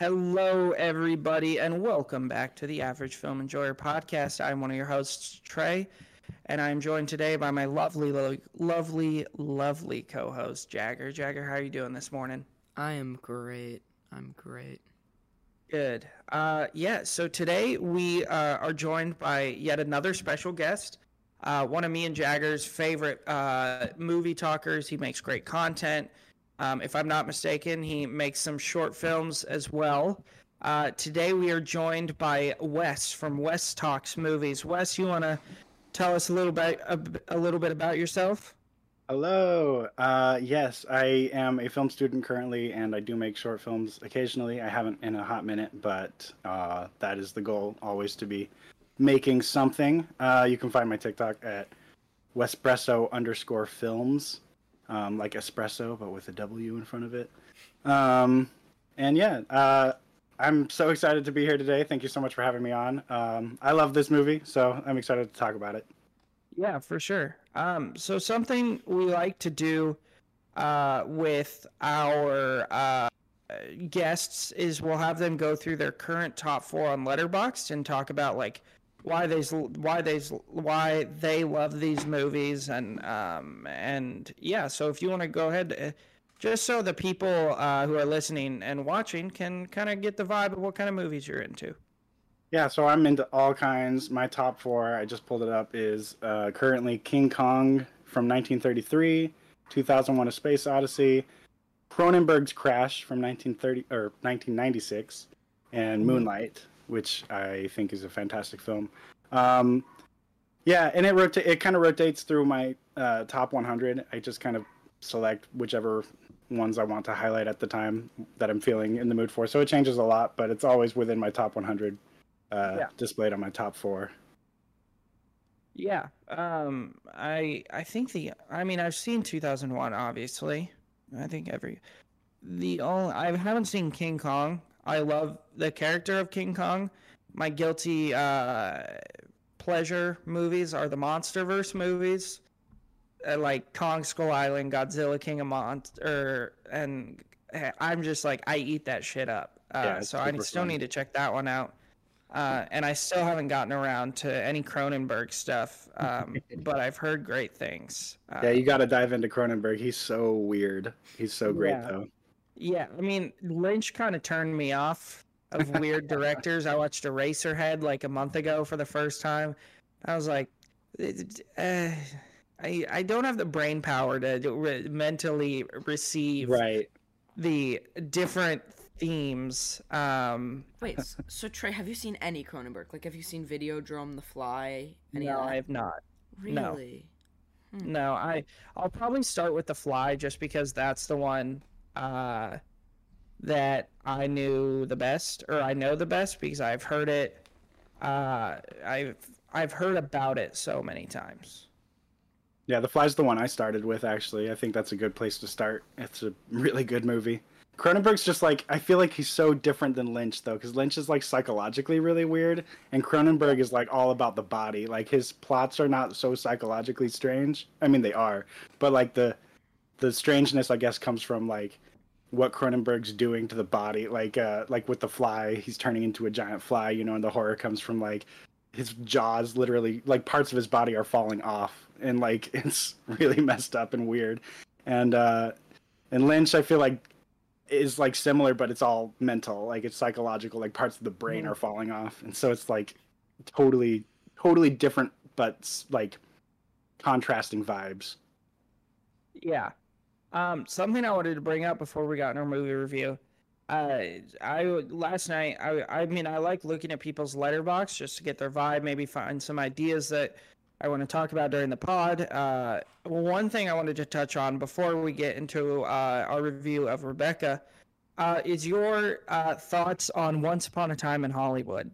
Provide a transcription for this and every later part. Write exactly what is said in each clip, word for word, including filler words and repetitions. Hello, everybody, and welcome back to the Average Film Enjoyer podcast. I'm one of your hosts, Trey, and I'm joined today by my lovely, lo- lovely, lovely co-host, Jagger. Jagger, how are you doing this morning? I am great. I'm great. Good. Uh, yeah, so today we uh, are joined by yet another special guest. Uh, one of me and Jagger's favorite uh, movie talkers. He makes great content. Um, if I'm not mistaken, he makes some short films as well. Uh, today we are joined by Wes from Wes Talks Movies. Wes, you want to tell us a little bit a, a little bit about yourself? Hello. Uh, yes, I am a film student currently, and I do make short films occasionally. I haven't in a hot minute, but uh, that is the goal, always to be making something. Uh, you can find my TikTok at Wespresso underscore films, um, like espresso, but with a W in front of it. Um, and yeah, uh, I'm so excited to be here today. Thank you so much for having me on. Um, I love this movie, so I'm excited to talk about it. Yeah, for sure. Um, so something we like to do uh, with our uh, guests is we'll have them go through their current top four on Letterboxd and talk about like why they why they why they love these movies and um and yeah. So if you want to go ahead, just so the people uh, who are listening and watching can kind of get the vibe of what kind of movies you're into. Yeah, so I'm into all kinds. My top four, I just pulled it up, is uh, currently King Kong from nineteen thirty-three, two thousand one A Space Odyssey, Cronenberg's Crash from nineteen thirty or nineteen ninety-six, and Moonlight, which I think is a fantastic film. Um, yeah, and it rota- it kind of rotates through my uh, top one hundred. I just kind of select whichever ones I want to highlight at the time that I'm feeling in the mood for. So it changes a lot, but it's always within my top one hundred. Uh, yeah. Displayed on my top four. Yeah, um, I I think the I mean I've seen two thousand one obviously. I think every the only I haven't seen King Kong. I love the character of King Kong. My guilty uh, pleasure movies are the MonsterVerse movies, uh, like Kong Skull Island, Godzilla King of Monsters, and I'm just like I eat that shit up. Uh, yeah, so I still fun. need to check that one out. Uh, and I still haven't gotten around to any Cronenberg stuff, um, but I've heard great things. Uh, yeah, you got to dive into Cronenberg. He's so weird. He's so great, yeah. though. Yeah, I mean, Lynch kind of turned me off of weird directors. I watched Eraserhead like a month ago for the first time. I was like, uh, I I don't have the brain power to re- mentally receive right. the different themes. Um wait, so Trey, have you seen any Cronenberg? Like, have you seen Videodrome, The Fly, any no of that? I have not, really. no. Hmm. no i i'll probably start with The Fly just because that's the one uh that i knew the best or i know the best because i've heard it uh i've i've heard about it so many times. Yeah, The Fly's the one I started with, actually. I think that's a good place to start. It's a really good movie. Cronenberg's just like, I feel like he's so different than Lynch, though, because Lynch is like psychologically really weird, and Cronenberg is like all about the body. Like, his plots are not so psychologically strange. I mean, they are, but like the the strangeness, I guess, comes from like what Cronenberg's doing to the body. Like, uh, like with The Fly, he's turning into a giant fly, you know, and the horror comes from like his jaws literally, like parts of his body are falling off, and like it's really messed up and weird. And uh, and Lynch, I feel like, is like similar, but it's all mental. Like, it's psychological, like parts of the brain are falling off, and so it's like totally totally different but like contrasting vibes. Yeah. Um something I wanted to bring up before we got in our movie review, uh I last night I I mean I like looking at people's Letterboxd just to get their vibe, maybe find some ideas that I want to talk about during the pod. Uh, one thing I wanted to touch on before we get into uh, our review of Rebecca uh, is your uh, thoughts on Once Upon a Time in Hollywood.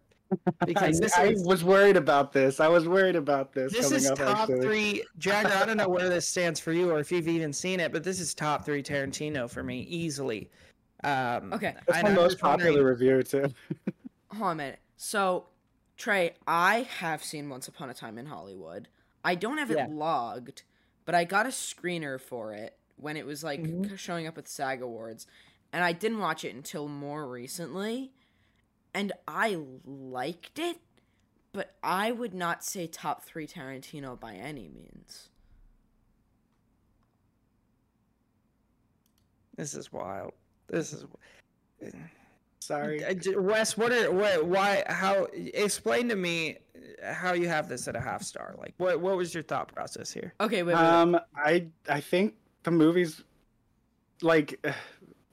Because this I is, was worried about this. I was worried about this. This coming is up, top actually. three. Jagger, I don't know where this stands for you or if you've even seen it, but this is top three Tarantino for me, easily. Um, okay. That's my most popular review, too. Hold on a minute. So... Trey, I have seen Once Upon a Time in Hollywood. I don't have it yeah. logged, but I got a screener for it when it was, like, mm-hmm. showing up at SAG Awards. and I didn't watch it until more recently, and I liked it, but I would not say top three Tarantino by any means. This is wild. This is... Sorry. Wes, what are... What, why... How... Explain to me how you have this at a half star. Like, what What was your thought process here? Okay, wait, wait, wait. Um, I, I think the movie's... Like...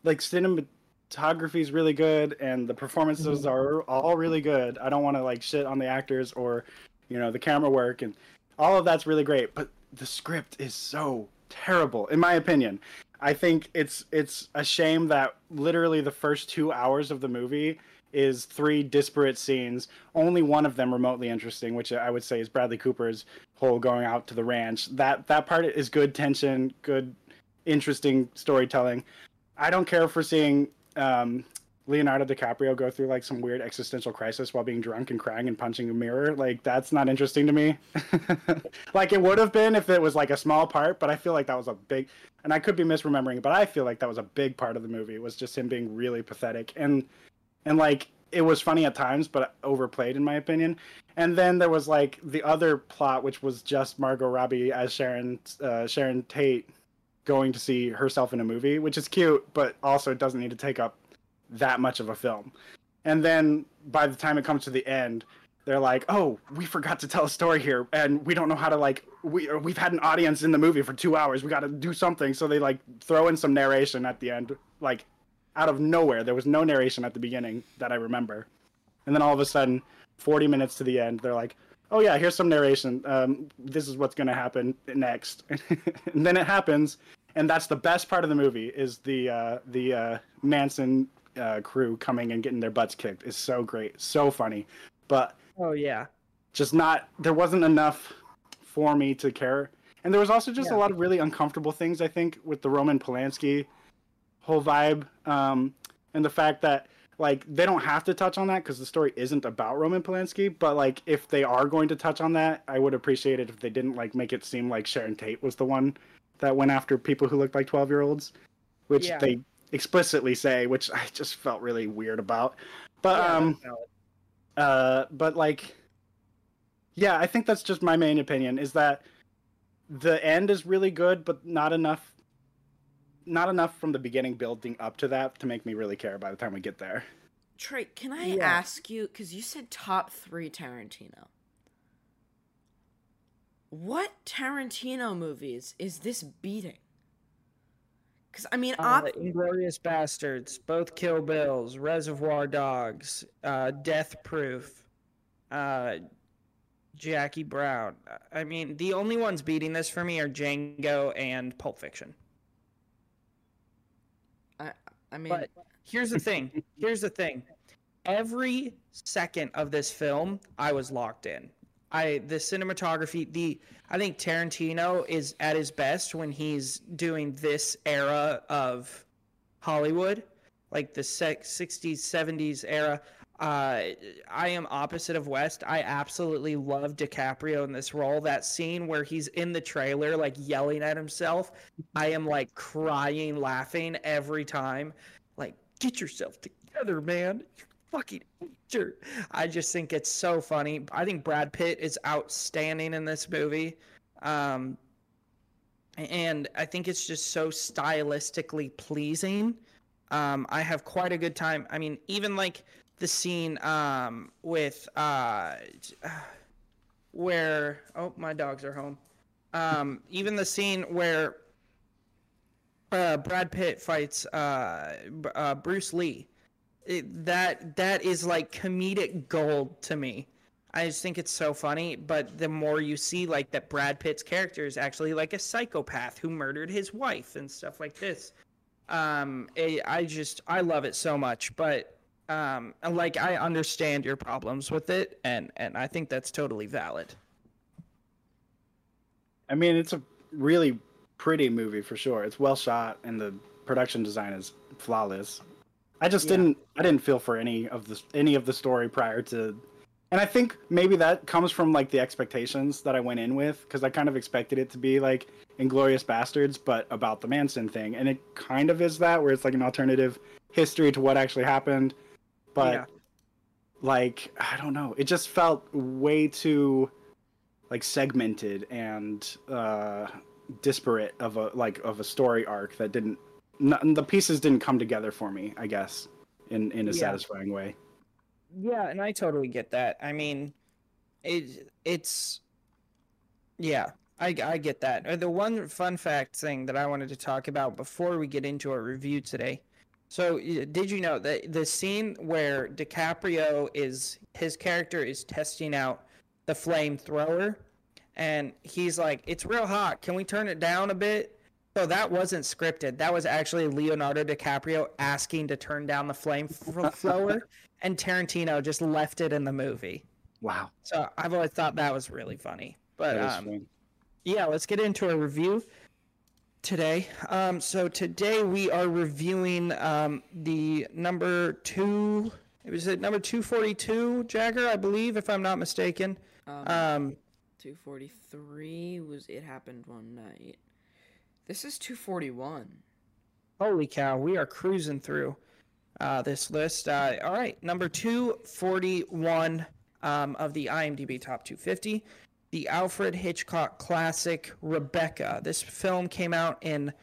Like, cinematography is really good, and the performances are all really good. I don't want to, like, shit on the actors or, you know, the camera work, and all of that's really great. But the script is so terrible, in my opinion. I think it's it's a shame that literally the first two hours of the movie is three disparate scenes, only one of them remotely interesting, which I would say is Bradley Cooper's whole going out to the ranch. That, that part is good tension, good, interesting storytelling. I don't care for seeing um, Leonardo DiCaprio go through like some weird existential crisis while being drunk and crying and punching a mirror. Like, that's not interesting to me. Like, it would have been if it was like a small part, but I feel like that was a big, and I could be misremembering, but I feel like that was a big part of the movie. It was just him being really pathetic. And, and like, it was funny at times, but overplayed in my opinion. And then there was like the other plot, which was just Margot Robbie as Sharon, uh, Sharon Tate, going to see herself in a movie, which is cute, but also it doesn't need to take up that much of a film. And then by the time it comes to the end, they're like, oh, we forgot to tell a story here, and we don't know how to, like, we, we've had an audience in the movie for two hours, we got to do something. So they, like, throw in some narration at the end, like, out of nowhere. There was no narration at the beginning that I remember. And then all of a sudden, forty minutes to the end, they're like, oh yeah, here's some narration. Um, this is what's going to happen next. And then it happens. And that's the best part of the movie, is the uh, the uh, Manson uh, crew coming and getting their butts kicked. It's so great. So funny. But oh yeah, just not, there wasn't enough for me to care. And there was also just yeah. a lot of really uncomfortable things, I think, with the Roman Polanski whole vibe. Um, and the fact that, like, they don't have to touch on that because the story isn't about Roman Polanski, but, like, if they are going to touch on that, I would appreciate it if they didn't, like, make it seem like Sharon Tate was the one that went after people who looked like twelve-year-olds, which yeah. they explicitly say, which I just felt really weird about. But, yeah, um, uh, but, like, yeah, I think that's just my main opinion, is that the end is really good, but not enough Not enough from the beginning building up to that to make me really care by the time we get there. Trey, can I yeah. ask you, because you said top three Tarantino. What Tarantino movies is this beating? Because, I mean... Uh, op- Inglourious Basterds, both Kill Bills, Reservoir Dogs, uh, Death Proof, uh, Jackie Brown. I mean, the only ones beating this for me are Django and Pulp Fiction. I mean, but here's the thing. Here's the thing. Every second of this film, I was locked in. I the cinematography, the I think Tarantino is at his best when he's doing this era of Hollywood, like the sixties, seventies era. Uh, I am opposite of West. I absolutely love DiCaprio in this role. That scene where he's in the trailer, like, yelling at himself, I am, like, crying, laughing every time. Like, get yourself together, man. You're fucking sure. I just think it's so funny. I think Brad Pitt is outstanding in this movie. Um, and I think it's just so stylistically pleasing. Um, I have quite a good time. I mean, even, like... the scene um, with uh, where oh my dogs are home. Um, even the scene where uh, Brad Pitt fights uh, uh, Bruce Lee, it, that that is like comedic gold to me. I just think it's so funny. But the more you see, like, that Brad Pitt's character is actually like a psychopath who murdered his wife and stuff like this. Um, it, I just I love it so much, but. Um, like, I understand your problems with it, and, and I think that's totally valid. I mean, it's a really pretty movie for sure. It's well shot, and the production design is flawless. I just yeah. didn't I didn't feel for any of the any of the story prior to And I think maybe that comes from like the expectations that I went in with, because I kind of expected it to be like Inglourious Basterds, but about the Manson thing. And it kind of is that, where it's like an alternative history to what actually happened. But yeah. like, I don't know. It just felt way too like segmented and uh, disparate of a like of a story arc that didn't. Not, the pieces didn't come together for me, I guess, in, in a yeah. satisfying way. Yeah, and I totally get that. I mean, it it's, yeah, I, I get that. The one fun fact thing that I wanted to talk about before we get into our review today. So did you know that the scene where DiCaprio is, his character is testing out the flamethrower, and he's like, it's real hot, can we turn it down a bit? So that wasn't scripted. That was actually Leonardo DiCaprio asking to turn down the flamethrower, and Tarantino just left it in the movie. Wow. So I've always thought that was really funny. But um, funny. yeah, let's get into a review today. Um, so today we are reviewing um, the number two. It was at number two forty-two, Jagger, I believe, if I'm not mistaken. Um, um, two forty-three was It Happened One Night. This is two forty-one. Holy cow, we are cruising through uh, this list. Uh, all right, number two forty-one um, of the IMDb Top two fifty, the Alfred Hitchcock classic Rebecca. This film came out in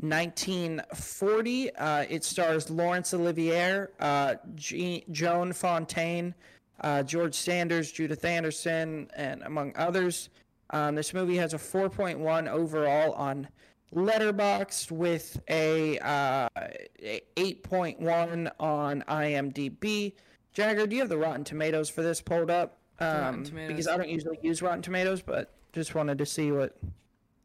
nineteen forty. Uh, it stars Laurence Olivier, uh, G- Joan Fontaine, uh, George Sanders, Judith Anderson, and among others. Um, this movie has a four point one overall on Letterboxd with a uh, eight point one on IMDb. Jagger, do you have the Rotten Tomatoes for this pulled up? Um, because I don't usually use Rotten Tomatoes, but just wanted to see what...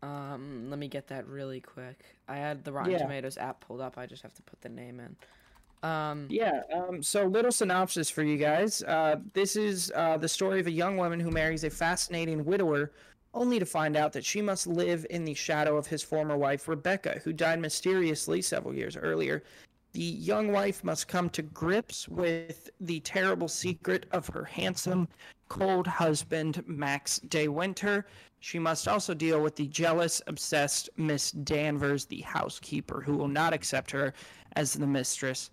Um, let me get that really quick. I had the Rotten yeah. Tomatoes app pulled up. I just have to put the name in. Um, yeah, um, so little synopsis for you guys. Uh, this is uh, the story of a young woman who marries a fascinating widower, only to find out that she must live in the shadow of his former wife, Rebecca, who died mysteriously several years earlier. The young wife must come to grips with the terrible secret of her handsome, cold husband, Max de Winter. She must also deal with the jealous, obsessed Miss Danvers, the housekeeper, who will not accept her as the mistress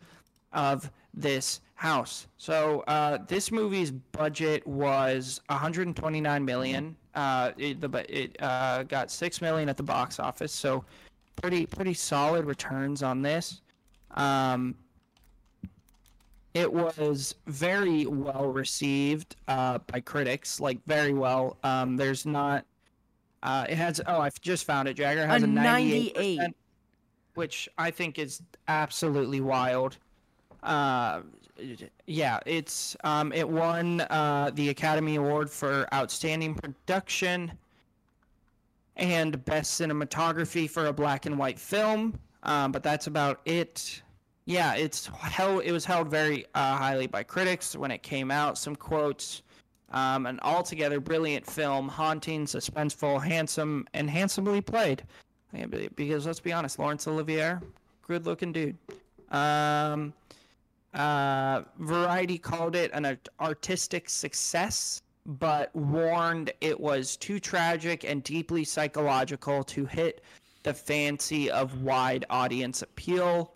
of this house. So uh, this movie's budget was one hundred twenty-nine million dollars. Uh, it, the, it uh, got six million dollars at the box office, so pretty pretty solid returns on this. Um, it was very well received uh, by critics, like very well. Um, there's not... Uh, it has... Oh, I've just found it, Jagger. It has a, a ninety-eight percent, which I think is absolutely wild. Uh, yeah, it's um, it won uh, the Academy Award for Outstanding Production and Best Cinematography for a black and white film. Um, but that's about it. Yeah, it's held, it was held very uh, highly by critics when it came out. Some quotes: um, an altogether brilliant film, haunting, suspenseful, handsome, and handsomely played. Yeah, because let's be honest, Laurence Olivier, good-looking dude. Um, uh, Variety called it an artistic success, but warned it was too tragic and deeply psychological to hit the fancy of wide audience appeal.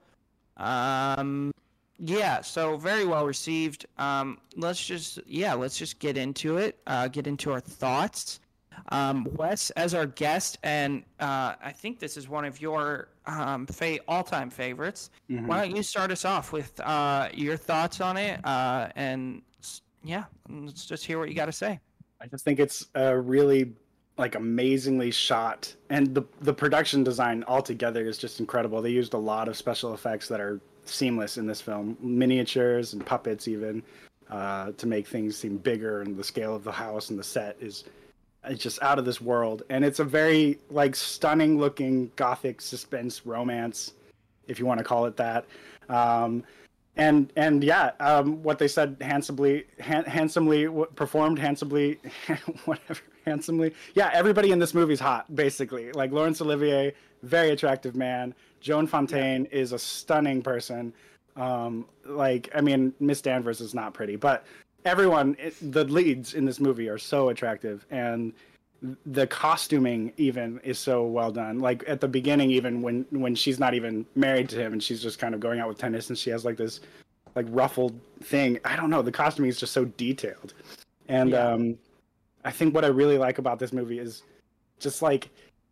Um, yeah, so very well received. Um, let's just, yeah, let's just get into it, uh, get into our thoughts. Um, Wes, as our guest, and uh, I think this is one of your um, fa- all-time favorites. Mm-hmm. Why don't you start us off with uh, your thoughts on it? Uh, and yeah, let's just hear what you got to say. I just think it's a really like amazingly shot, and the the production design altogether is just incredible. They used a lot of special effects that are seamless in this film, miniatures and puppets even, uh, to make things seem bigger, and the scale of the house and the set is. It's just out of this world, and it's a very like stunning looking gothic suspense romance, if you want to call it that. Um, and and yeah, um, what they said handsomely, han- handsomely w- performed handsomely, whatever, handsomely. Yeah, everybody in this movie's hot, basically. Like Laurence Olivier, very attractive man. Joan Fontaine yeah. is a stunning person. Um, like I mean, Miss Danvers is not pretty, but. everyone, it, the leads in this movie are so attractive, and the costuming even is so well done. Like at the beginning, even when when she's not even married to him and she's just kind of going out with tennis, and she has like this like ruffled thing. I don't know. The costuming is just so detailed. And yeah. um, I think what I really like about this movie is just like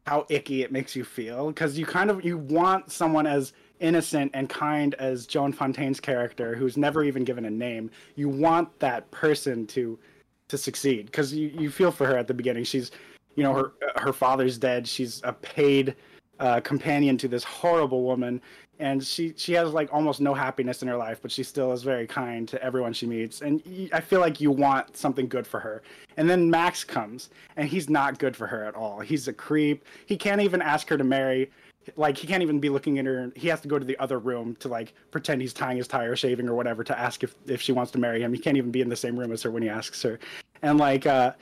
how icky it makes you feel. Because you kind of, you want someone as innocent and kind as Joan Fontaine's character, who's never even given a name. You want that person to to succeed, because you, you feel for her at the beginning. She's, you know, her her father's dead. She's a paid uh, companion to this horrible woman, and she she has like almost no happiness in her life, but she still is very kind to everyone she meets. And I feel like you want something good for her. And then Max comes, and he's not good for her at all. He's a creep. He can't even ask her to marry. Like, he can't even be looking at her. He has to go to the other room to, like, pretend he's tying his tie or shaving or whatever to ask if, if she wants to marry him. He can't even be in the same room as her when he asks her. And, like, uh,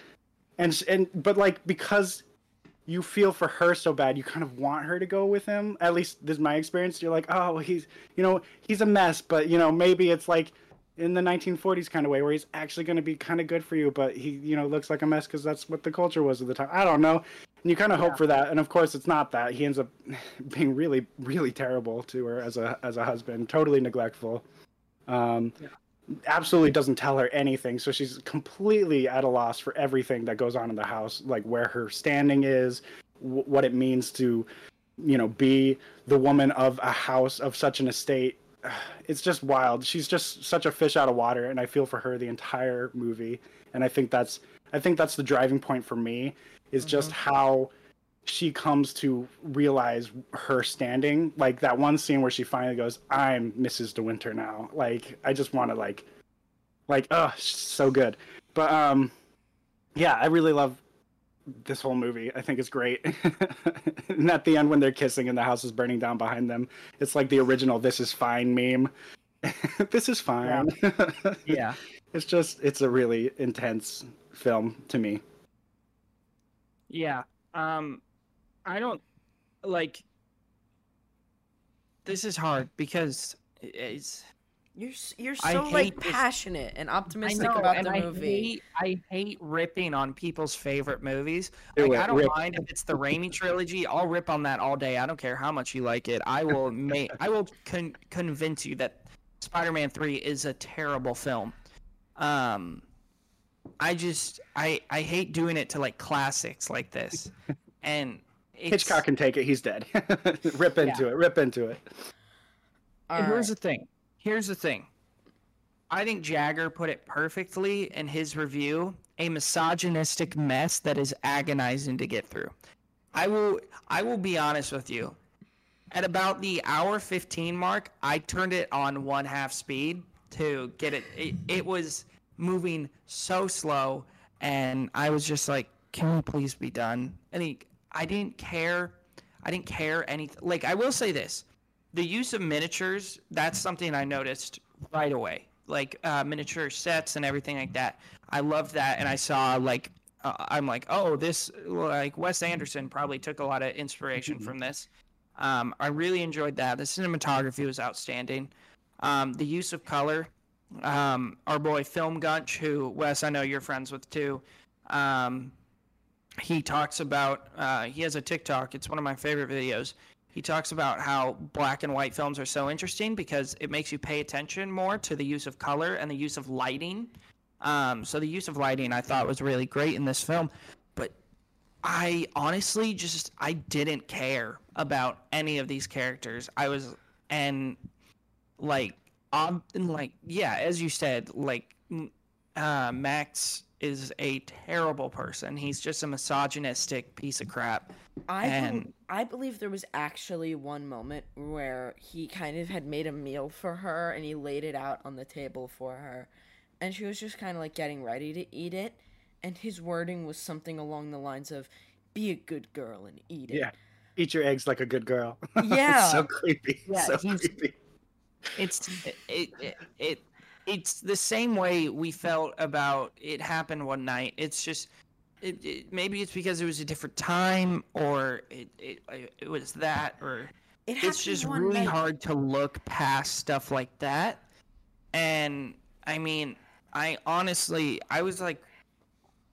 and, and, but, like, because you feel for her so bad, you kind of want her to go with him. At least this is my experience. You're like, oh, he's, you know, he's a mess, but, you know, maybe it's, like, in the nineteen forties kind of way where he's actually going to be kind of good for you, but he, you know, looks like a mess because that's what the culture was at the time. I don't know. And you kind of hope yeah. for that. And of course it's not that. He ends up being really, really terrible to her as a, as a husband, totally neglectful. Um, yeah. Absolutely doesn't tell her anything. So she's completely at a loss for everything that goes on in the house, like where her standing is, w- what it means to, you know, be the woman of a house of such an estate. It's just wild. She's just such a fish out of water. And I feel for her the entire movie. And I think that's, I think that's the driving point for me. Is just mm-hmm. how she comes to realize her standing. Like that one scene where she finally goes, "I'm Missus De Winter now." Like I just want to like, like, oh, so good. But um, yeah, I really love this whole movie. I think it's great. And at the end, when they're kissing and the house is burning down behind them, it's like the original "This is fine" meme. This is fine. Yeah. yeah. It's just, it's a really intense film to me. Yeah, um, I don't, like, this is hard because it's... You're, you're so, like, this. passionate and optimistic know, about and the I movie. Hate, I hate ripping on people's favorite movies. Do like, it, I don't rip. mind if it's the Raimi trilogy. I'll rip on that all day. I don't care how much you like it. I will make, I will con- convince you that Spider-Man three is a terrible film. Um... I just I, I hate doing it to like classics like this, and it's... Hitchcock can take it. He's dead. Rip into yeah. it. Rip into it. Right. Here's the thing. Here's the thing. I think Jagger put it perfectly in his review: a misogynistic mess that is agonizing to get through. I will I will be honest with you. At about the hour fifteen mark, I turned it on one half speed to get it. It, it was. Moving so slow, and I was just like, can we please be done? I think I didn't care. I didn't care anything. Like, I will say this. The use of miniatures, that's something I noticed right away. Like, uh, miniature sets and everything like that. I loved that, and I saw, like, uh, I'm like, oh, this, like, Wes Anderson probably took a lot of inspiration from this. Um, I really enjoyed that. The cinematography was outstanding. Um, the use of color. Um, our boy Film Gunch, who Wes, I know you're friends with too. Um, he talks about uh, he has a TikTok. It's one of my favorite videos. He talks about how black and white films are so interesting because it makes you pay attention more to the use of color and the use of lighting. Um, so the use of lighting I thought was really great in this film, but I honestly just I didn't care about any of these characters. I was and like. Um, and like, yeah, as you said, like, uh, Max is a terrible person. He's just a misogynistic piece of crap. I and... be- I believe there was actually one moment where he kind of had made a meal for her and he laid it out on the table for her. And she was just kind of like getting ready to eat it. And his wording was something along the lines of, be a good girl and eat it. Yeah, eat your eggs like a good girl. Yeah. It's so creepy. Yeah, so he's... creepy. It's it, it it it's the same way we felt about It Happened One Night. It's just it, it, maybe it's because it was a different time, or it it, it was that, or it it's just really night. hard to look past stuff like that. And I mean, I honestly, I was like,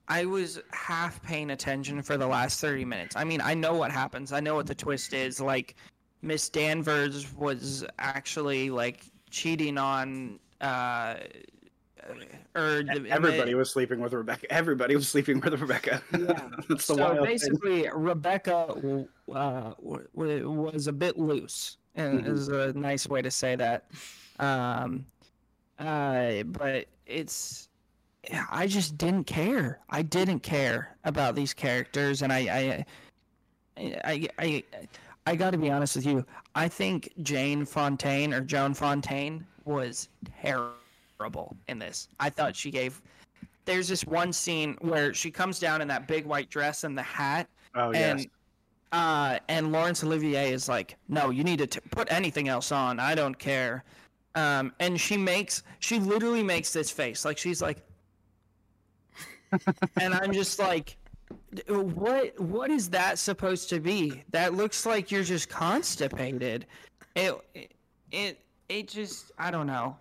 I was half paying attention for the last thirty minutes. I mean, I know what happens. I know what the twist is. Like, Miss Danvers was actually, like, cheating on, uh, or the, everybody it, was sleeping with Rebecca. Everybody was sleeping with Rebecca. Yeah. That's the so basically, thing. Rebecca uh, was a bit loose, and mm-hmm. is a nice way to say that. Um, uh, but it's, I just didn't care. I didn't care about these characters, and I, I, I, I, I got to be honest with you. I think Jane Fontaine or Joan Fontaine was terrible. In this, I thought she gave. There's this one scene where she comes down in that big white dress and the hat. Oh yes. And, uh, and Laurence Olivier is like, "No, you need to t- put anything else on. I don't care." Um, and she makes, she literally makes this face, like she's like, and I'm just like, what? What is that supposed to be? That looks like you're just constipated. It, it, it just, I don't know.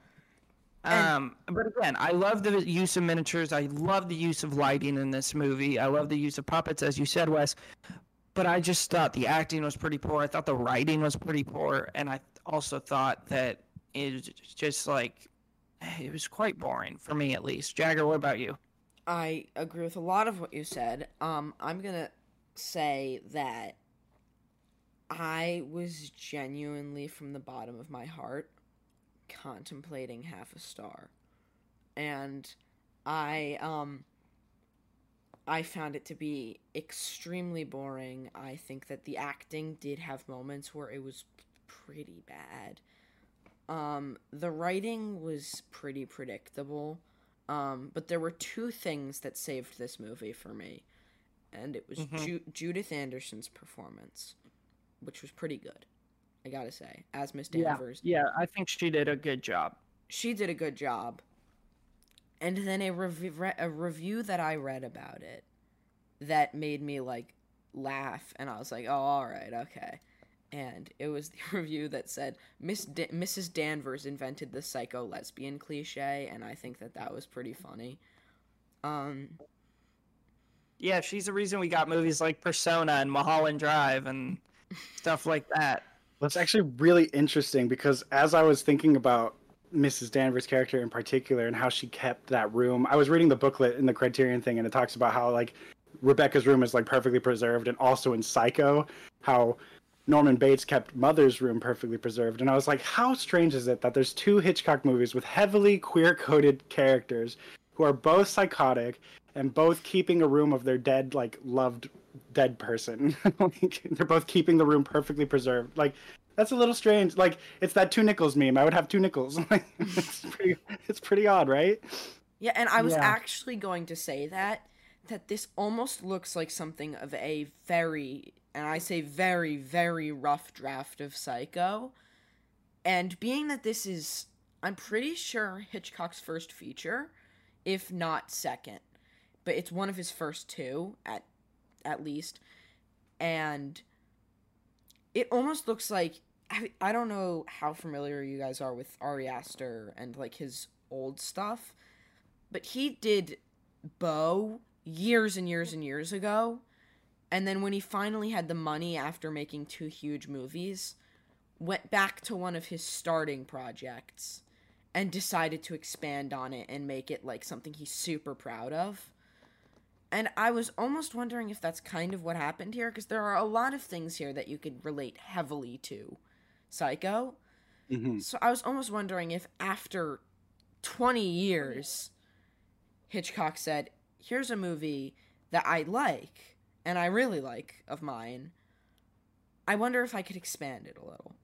Um, but again, I love the use of miniatures. I love the use of lighting in this movie. I love the use of puppets, as you said, Wes. But I just thought the acting was pretty poor. I thought the writing was pretty poor. And I also thought that it was just like, it was quite boring for me, at least. Jagger, what about you? I agree with a lot of what you said. Um, I'm going to say that I was genuinely, from the bottom of my heart, contemplating half a star, and I um I found it to be extremely boring. I think that the acting did have moments where it was pretty bad. Um the writing was pretty predictable, um but there were two things that saved this movie for me, and it was mm-hmm. Ju- Judith Anderson's performance, which was pretty good, I gotta say, as Miss Danvers. Yeah, yeah, I think she did a good job. She did a good job. And then a, rev- a review that I read about it that made me, like, laugh, and I was like, oh, all right, okay. And it was the review that said, Miss D- Missus Danvers invented the psycho lesbian cliche, and I think that that was pretty funny. Um... Yeah, she's the reason we got movies like Persona and Mulholland Drive and stuff like that. That's actually really interesting, because as I was thinking about Missus Danvers' character in particular and how she kept that room, I was reading the booklet in the Criterion thing, and it talks about how, like, Rebecca's room is, like, perfectly preserved, and also in Psycho, how Norman Bates kept Mother's room perfectly preserved. And I was like, how strange is it that there's two Hitchcock movies with heavily queer-coded characters who are both psychotic and both keeping a room of their dead, like, loved dead person. Like, they're both keeping the room perfectly preserved. Like, that's a little strange. Like, it's that two nickels meme. I would have two nickels. Like, it's pretty, it's pretty odd, right? Yeah, and I was yeah. actually going to say that, that this almost looks like something of a very, and I say very, very rough draft of Psycho. And being that this is, I'm pretty sure, Hitchcock's first feature, if not second. But it's one of his first two, at at least, and it almost looks like, I, I don't know how familiar you guys are with Ari Aster and, like, his old stuff, but he did Bo years and years and years ago, and then when he finally had the money after making two huge movies, went back to one of his starting projects and decided to expand on it and make it, like, something he's super proud of. And I was almost wondering if that's kind of what happened here, because there are a lot of things here that you could relate heavily to Psycho. Mm-hmm. So I was almost wondering if after twenty years, Hitchcock said, here's a movie that I like, and I really like of mine. I wonder if I could expand it a little.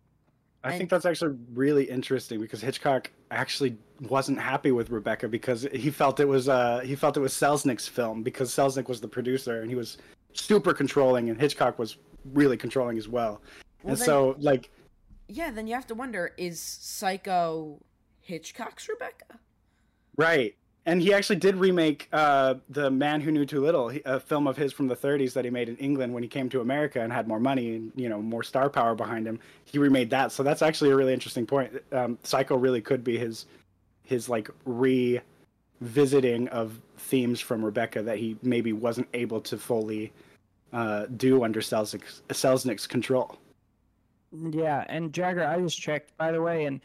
I and- think that's actually really interesting, because Hitchcock actually wasn't happy with Rebecca, because he felt it was uh he felt it was Selznick's film, because Selznick was the producer and he was super controlling, and Hitchcock was really controlling as well. well and then, so like yeah then you have to wonder, is Psycho Hitchcock's Rebecca? Right. And he actually did remake uh The Man Who Knew Too Little, a film of his from the thirties that he made in England when he came to America and had more money and, you know, more star power behind him. He remade that. So that's actually a really interesting point. Um, Psycho really could be his his like re visiting of themes from Rebecca that he maybe wasn't able to fully uh, do under Selznick's, Selznick's control. Yeah, and Jagger, I just checked, by the way, and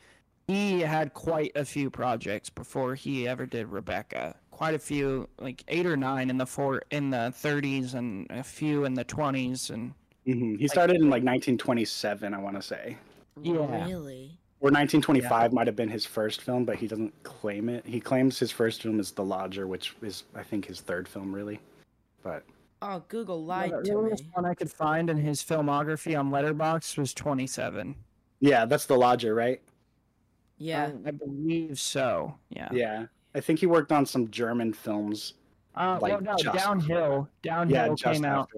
he had quite a few projects before he ever did Rebecca. Quite a few, like eight or nine in the four in the thirties, and a few in the twenties, and mm-hmm. he like, started in like nineteen twenty-seven, I want to say. Yeah, really. Or nineteen twenty-five yeah. might have been his first film, but he doesn't claim it. He claims his first film is The Lodger, which is, I think, his third film, really. But oh, Google lied yeah, to me. The first one I could find in his filmography on Letterboxd was twenty-seven. Yeah, that's The Lodger, right? Yeah, um, I believe so. Yeah. Yeah, I think he worked on some German films. Uh, like well, no, just Downhill. Downhill yeah, came out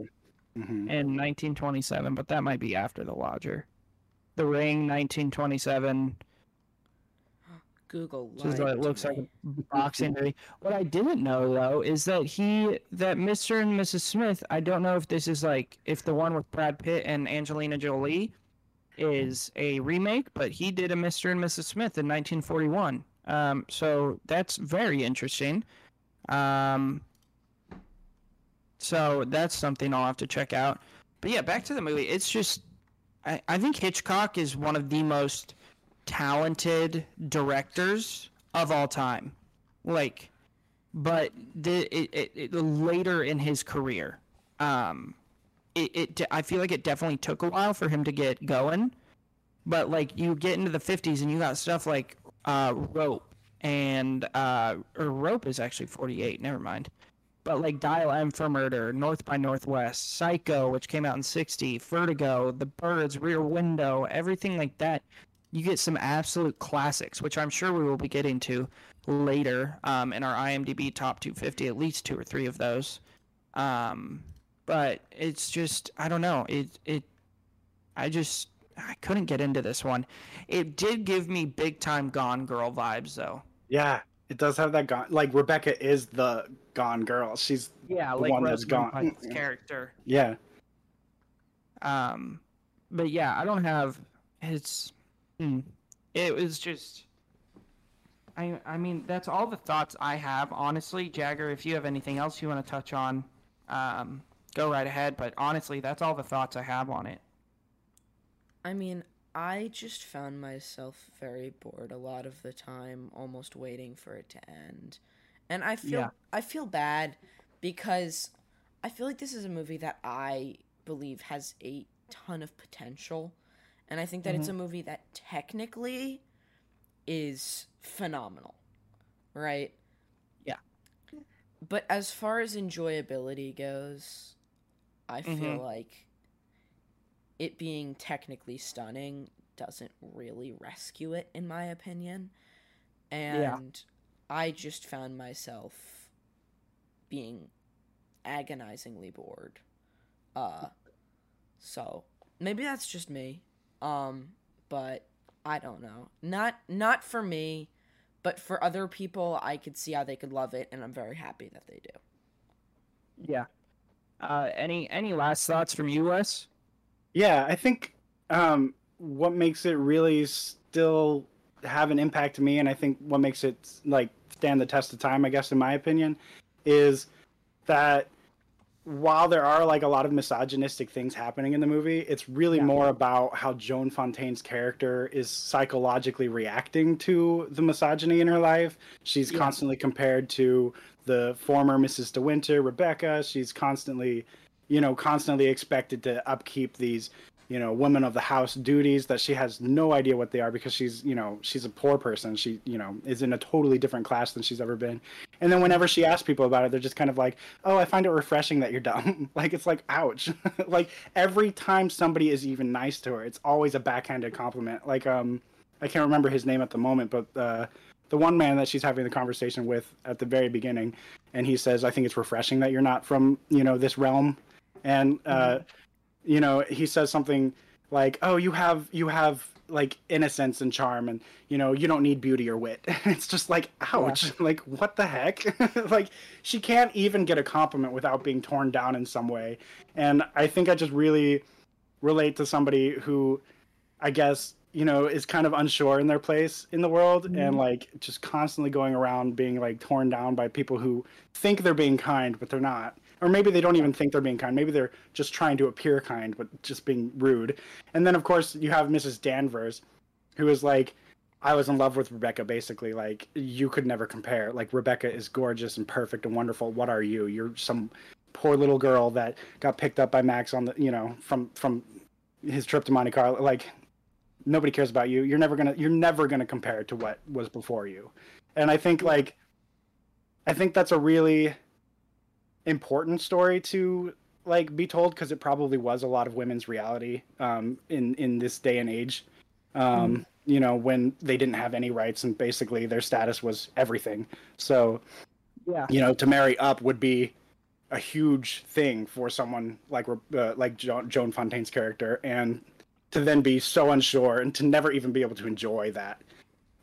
mm-hmm. in nineteen twenty-seven, but that might be after The Lodger. The Ring, nineteen twenty-seven. Google. Just it looks like a boxing movie. What I didn't know though is that he, that Mister and Missus Smith. I don't know if this is like if the one with Brad Pitt and Angelina Jolie is a remake, but he did a Mister and Missus Smith in nineteen forty-one. Um, so that's very interesting. Um, so that's something I'll have to check out. But yeah, back to the movie. It's just. I, I think Hitchcock is one of the most talented directors of all time. Like, but the, it, it, it, later in his career, um, it, it I feel like it definitely took a while for him to get going. But, like, you get into the fifties and you got stuff like uh, Rope. And uh, or Rope is actually forty-eight, never mind. But like Dial M for Murder, North by Northwest, Psycho, which came out in sixty, Vertigo, The Birds, Rear Window, everything like that. You get some absolute classics, which I'm sure we will be getting to later um, in our IMDb Top two fifty, at least two or three of those. Um, but it's just, I don't know. It, it, I just, I couldn't get into this one. It did give me big time Gone Girl vibes, though. Yeah. It does have that gone. Like Rebecca is the Gone Girl. She's yeah, the like one Rose that's gone. Pine's character. Yeah. Um, but yeah, I don't have. It's. Mm, it was just. I I mean that's all the thoughts I have. Honestly, Jagger, if you have anything else you want to touch on, um, go right ahead. But honestly, that's all the thoughts I have on it. I mean. I just found myself very bored a lot of the time, almost waiting for it to end. And I feel yeah. I feel bad because I feel like this is a movie that I believe has a ton of potential. And I think that mm-hmm. it's a movie that technically is phenomenal, right? Yeah. But as far as enjoyability goes, I mm-hmm. feel like it being technically stunning doesn't really rescue it, in my opinion. And yeah. I just found myself being agonizingly bored. Uh, so maybe that's just me. Um, but I don't know. Not not for me, but for other people, I could see how they could love it, and I'm very happy that they do. Yeah. Uh, any any last thoughts from you, Wes? Yeah, I think um, what makes it really still have an impact to me, and I think what makes it like stand the test of time, I guess, in my opinion, is that while there are like a lot of misogynistic things happening in the movie, it's really yeah. more about how Joan Fontaine's character is psychologically reacting to the misogyny in her life. She's yeah. constantly compared to the former Missus de Winter, Rebecca. She's constantly... you know, constantly expected to upkeep these, you know, women of the house duties that she has no idea what they are because she's, you know, she's a poor person. She, you know, is in a totally different class than she's ever been. And then whenever she asks people about it, they're just kind of like, oh, I find it refreshing that you're dumb. Like, it's like, ouch. Like, every time somebody is even nice to her, it's always a backhanded compliment. Like, um, I can't remember his name at the moment, but, uh, the one man that she's having the conversation with at the very beginning, and he says, I think it's refreshing that you're not from, you know, this realm. And, uh, mm-hmm. you know, he says something like, oh, you have, you have like innocence and charm and, you know, you don't need beauty or wit. It's just like, ouch, yeah. like, what the heck? Like, she can't even get a compliment without being torn down in some way. And I think I just really relate to somebody who, I guess, you know, is kind of unsure in their place in the world, mm-hmm. and like just constantly going around being like torn down by people who think they're being kind, but they're not. Or maybe they don't even think they're being kind. Maybe they're just trying to appear kind, but just being rude. And then, of course, you have Missus Danvers, who is like, I was in love with Rebecca, basically. Like, you could never compare. Like, Rebecca is gorgeous and perfect and wonderful. What are you? You're some poor little girl that got picked up by Max on the, you know, from from his trip to Monte Carlo. Like, nobody cares about you. You're never gonna, you're never gonna compare to what was before you. And I think, like, I think that's a really important story to like be told, because it probably was a lot of women's reality um in in this day and age, um mm. you know, when they didn't have any rights and basically their status was everything. So yeah, you know, to marry up would be a huge thing for someone like uh, like jo- Joan Fontaine's character, and to then be so unsure and to never even be able to enjoy that,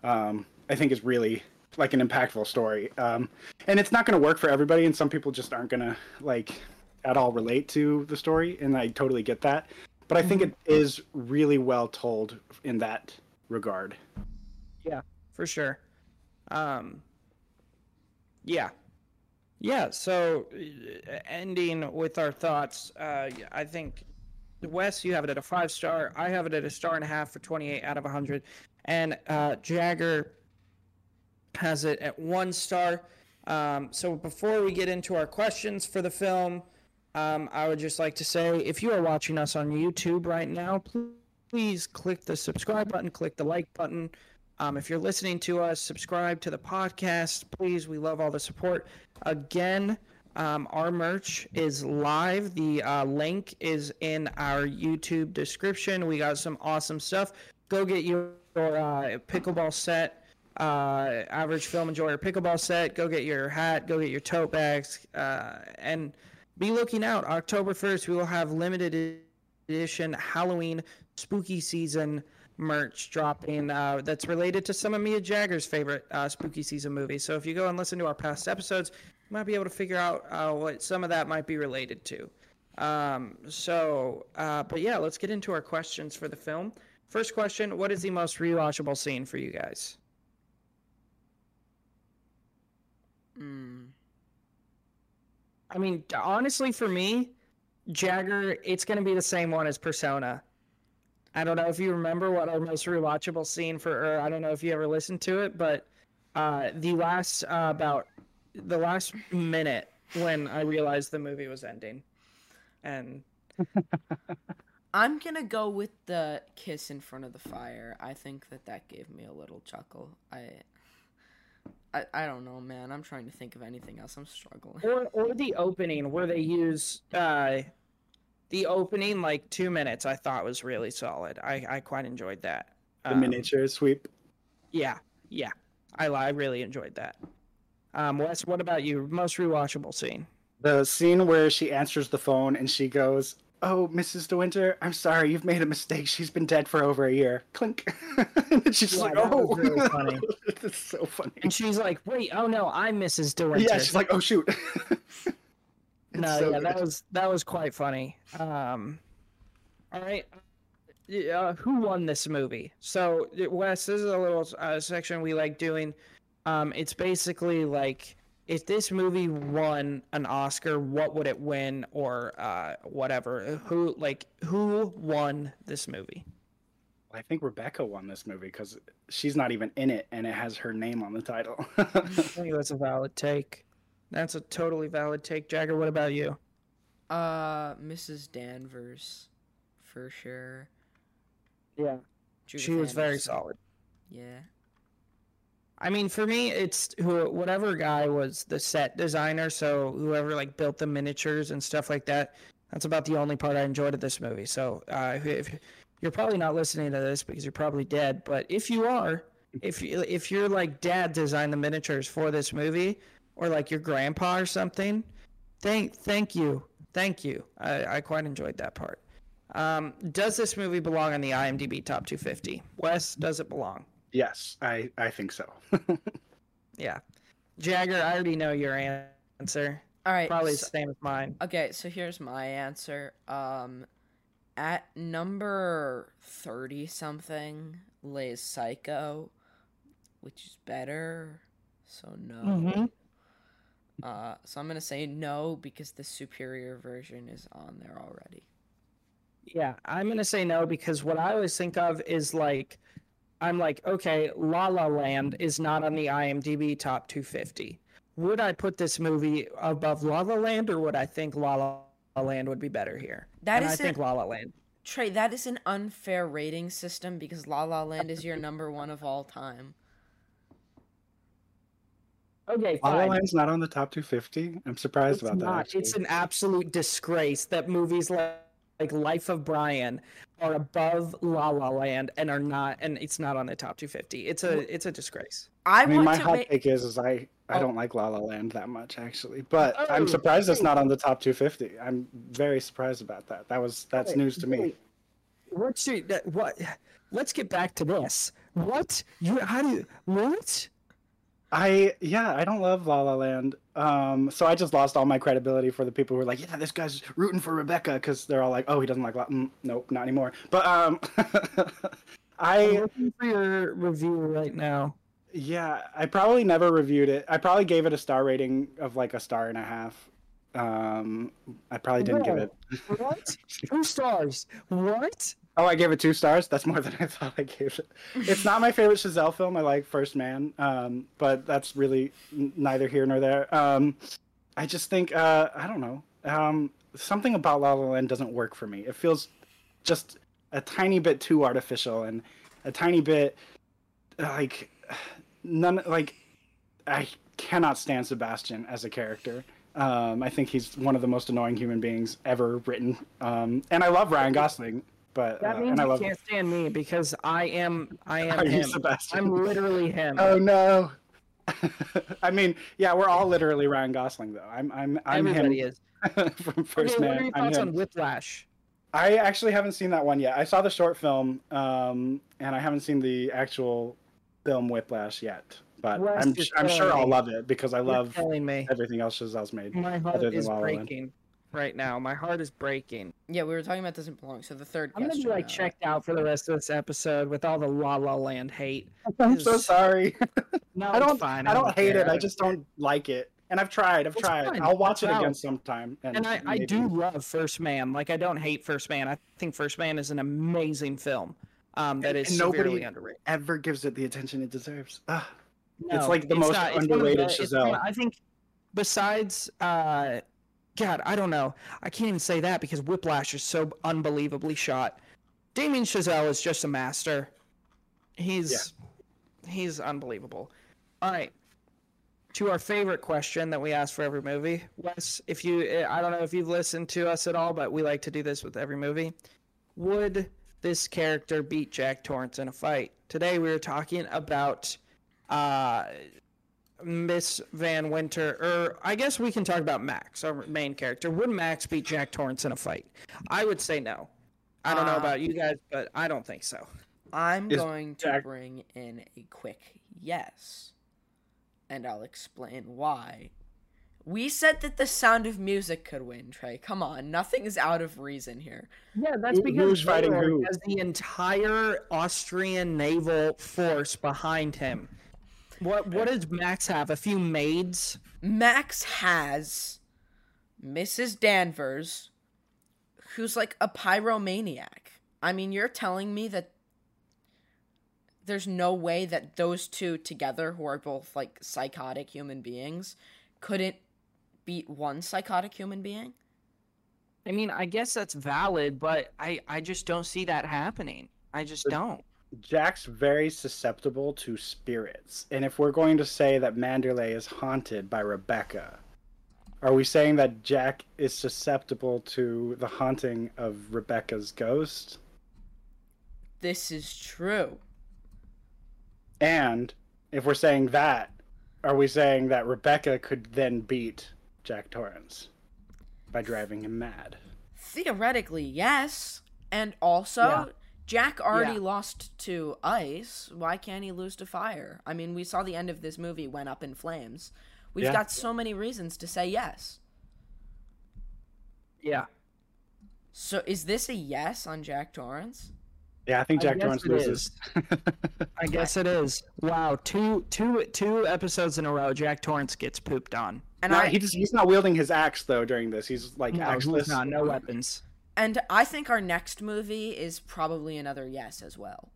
um I think is really like an impactful story. Um, and it's not going to work for everybody. And some people just aren't going to like at all relate to the story. And I totally get that, but I think it is really well told in that regard. Yeah, for sure. Um, yeah. Yeah. So ending with our thoughts, uh, I think Wes, you have it at a five star. I have it at a star and a half for twenty-eight out of a hundred. And, uh, Jagger has it at one star. Um, so before we get into our questions for the film, um, I would just like to say, if you are watching us on YouTube right now, please click the subscribe button, click the like button. Um, if you're listening to us, subscribe to the podcast, please. We love all the support. Again, um, our merch is live. The uh, link is in our YouTube description. We got some awesome stuff. Go get your uh, pickleball set. Uh, average film enjoyer pickleball set. Go get your hat, go get your tote bags, uh, and be looking out. October first, we will have limited edition Halloween spooky season merch dropping, uh, that's related to some of Mia Jagger's favorite uh, spooky season movies. So if you go and listen to our past episodes, you might be able to figure out uh, what some of that might be related to. Um, so, uh, but yeah, let's get into our questions for the film. First question, what is the most rewatchable scene for you guys? I mean, honestly, for me, Jagger, it's going to be the same one as Persona. I don't know if you remember what our most rewatchable scene for, or I don't know if you ever listened to it, but uh, the last uh, about the last minute when I realized the movie was ending, and I'm gonna go with the kiss in front of the fire. I think that that gave me a little chuckle. I. I, I don't know, man. I'm trying to think of anything else. I'm struggling. Or or the opening where they use uh, the opening, like, two minutes, I thought was really solid. I, I quite enjoyed that. The um, miniature sweep? Yeah, yeah. I, I really enjoyed that. Um, Wes, what about you? Most rewatchable scene? The scene where she answers the phone and she goes, oh, Missus De Winter, I'm sorry, you've made a mistake. She's been dead for over a year. Clink. And she's yeah, like, oh. Really funny. That's so funny. And she's like, wait, oh no, I'm Missus De Winter. Yeah, she's like, oh shoot. no, so yeah, good. that was that was quite funny. Um, all right, uh, who won this movie? So, Wes, this is a little uh, section we like doing. Um, it's basically like, if this movie won an Oscar, what would it win, or uh, whatever? Who like who won this movie? I think Rebecca won this movie because she's not even in it, and it has her name on the title. I think that's a valid take. That's a totally valid take, Jagger. What about you? Uh, Missus Danvers, for sure. Yeah, Judith she was Anderson. Very solid. Yeah. I mean, for me, it's who, whatever guy was the set designer, so whoever, like, built the miniatures and stuff like that, that's about the only part I enjoyed of this movie. So uh, if, you're probably not listening to this because you're probably dead, but if you are, if, you, if you're, like, dad designed the miniatures for this movie, or, like, your grandpa or something, thank thank you. Thank you. I, I quite enjoyed that part. Um, does this movie belong on the I M D B Top two fifty? Wes, does it belong? Yes, I, I think so. Yeah. Jagger, I already know your answer. All right. Probably so, the same as mine. Okay, so here's my answer. Um, At number thirty-something lays Psycho, which is better, so no. Mm-hmm. Uh, so I'm going to say no because the superior version is on there already. Yeah, I'm going to say no because what I always think of is like, I'm like, okay, La La Land is not on the IMDb top two fifty. Would I put this movie above La La Land, or would I think La La Land would be better here? That and is I think an, La La Land. Trey, that is an unfair rating system because La La Land is your number one of all time. Okay, La La Land's not on the top two fifty. I'm surprised it's about not. that. Actually. It's an absolute disgrace that movies like, like Life of Brian are above La La Land and are not, and it's not on the top two fifty. It's a it's a disgrace. I, I mean, my hot make... take is is I. I don't like La La Land that much, actually, but oh, I'm surprised it's not on the top two fifty. I'm very surprised about that. That was that's wait, news to wait. me. What's your, what? Let's get back to this. What you? How do you? What? I yeah, I don't love La La Land, um, so I just lost all my credibility for the people who were like, yeah, this guy's rooting for Rebecca, because they're all like, oh, he doesn't like La. Mm, nope, not anymore. But um, I I'm looking for your review right now. Yeah, I probably never reviewed it. I probably gave it a star rating of like a star and a half. Um, I probably didn't no. give it. What? Two stars. What? Oh, I gave it two stars? That's more than I thought I gave it. It's not my favorite Chazelle film. I like First Man, um, but that's really neither here nor there. Um, I just think, uh, I don't know. Um, something about La La Land doesn't work for me. It feels just a tiny bit too artificial and a tiny bit like... None like I cannot stand Sebastian as a character. Um, I think he's one of the most annoying human beings ever written. Um, and I love Ryan Gosling, but that uh, means and I you love can't him. stand me because I am I am Are him. You Sebastian? I'm literally him. Oh no! I mean, yeah, we're all literally Ryan Gosling though. I'm I'm I'm Everybody him. Everybody is from First okay, Man. What are your thoughts on Whiplash? I actually haven't seen that one yet. I saw the short film, um, and I haven't seen the actual film Whiplash yet, but West I'm I'm sure me. I'll love it because I love everything else Chazelle's made. My heart other than is breaking right now. My heart is breaking. Yeah, we were talking about this in Belong. So the third. I'm gonna be like out. checked out for the rest of this episode with all the La La Land hate. I'm Cause... so sorry. No, I don't. Fine. I don't, I don't hate care. it. I just don't like it. And I've tried. I've it's tried. Fine. I'll watch it's it out. again sometime. And, and I, I do love First Man. Like I don't hate First Man. I think First Man is an amazing film. Um, that and, is and nobody underrated. ever gives it the attention it deserves. No, it's like the it's most not, underrated Chazelle. I think besides, uh, God, I don't know. I can't even say that because Whiplash is so unbelievably shot. Damien Chazelle is just a master. He's yeah. he's unbelievable. All right. To our favorite question that we ask for every movie. Wes, if you, I don't know if you've listened to us at all, but we like to do this with every movie. Would... this character beat Jack Torrance in a fight. Today we were talking about uh, Miss Van Winter, or I guess we can talk about Max, our main character. Would Max beat Jack Torrance in a fight? I would say no. I don't uh, know about you guys, but I don't think so. I'm Is going to Jack- bring in a quick yes, and I'll explain why. We said that The Sound of Music could win, Trey. Come on, nothing is out of reason here. Yeah, that's because Hitler has the entire Austrian naval force behind him. What what does Max have? A few maids? Max has Missus Danvers, who's like a pyromaniac. I mean, you're telling me that there's no way that those two together, who are both like psychotic human beings, couldn't beat one psychotic human being? I mean, I guess that's valid, but I, I just don't see that happening. I just don't. Jack's very susceptible to spirits. And if we're going to say that Manderley is haunted by Rebecca, are we saying that Jack is susceptible to the haunting of Rebecca's ghost? This is true. And if we're saying that, are we saying that Rebecca could then beat Jack Torrance by driving him mad? Theoretically, yes. And also, yeah. Jack already yeah. lost to ice. Why can't he lose to fire? I mean, we saw the end of this movie went up in flames. We've yeah. got so many reasons to say yes. Yeah. So is this a yes on Jack Torrance? Yeah, I think Jack I Torrance loses. I guess it is. Wow, two, two, two episodes in a row, Jack Torrance gets pooped on. And no, I, he just, he's not wielding his axe, though, during this. He's, like, no, axeless. He's not, no weapons. And I think our next movie is probably another yes as well.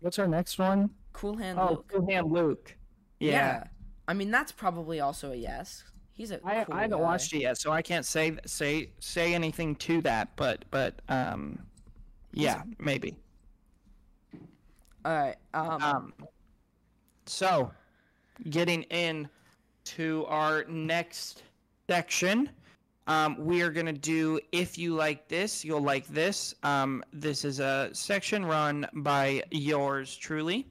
What's our next one? Cool Hand oh, Luke. Oh, Cool Hand Luke. Yeah. yeah. I mean, that's probably also a yes. He's a I, cool I haven't guy. watched it yet, so I can't say say say anything to that, but, but um... yeah, maybe. All right. Um, um, so, getting in to our next section, um, we are going to do If You Like This, You'll Like This. Um, this is a section run by yours truly.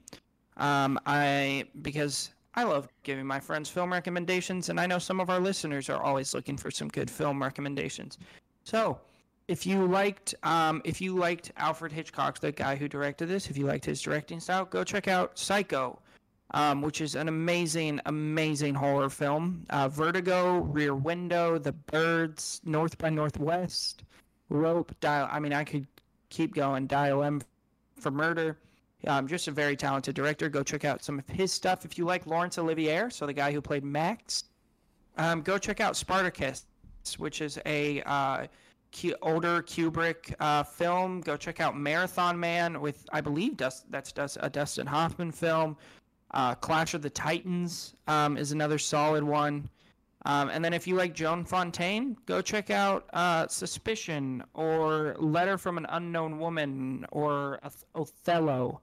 Um, I because I love giving my friends film recommendations, and I know some of our listeners are always looking for some good film recommendations. So, If you liked, um, if you liked Alfred Hitchcock, the guy who directed this, if you liked his directing style, go check out Psycho, um, which is an amazing, amazing horror film. Uh, Vertigo, Rear Window, The Birds, North by Northwest, Rope, Dial. I mean, I could keep going. Dial M for Murder. Um, just a very talented director. Go check out some of his stuff. If you like Laurence Olivier, so the guy who played Max, um, go check out Spartacus, which is a uh, older Kubrick uh, film. Go check out Marathon Man with, I believe, Dust, that's Dust, a Dustin Hoffman film. Uh, Clash of the Titans um, is another solid one. Um, and then if you like Joan Fontaine, go check out uh, Suspicion or Letter from an Unknown Woman or Othello.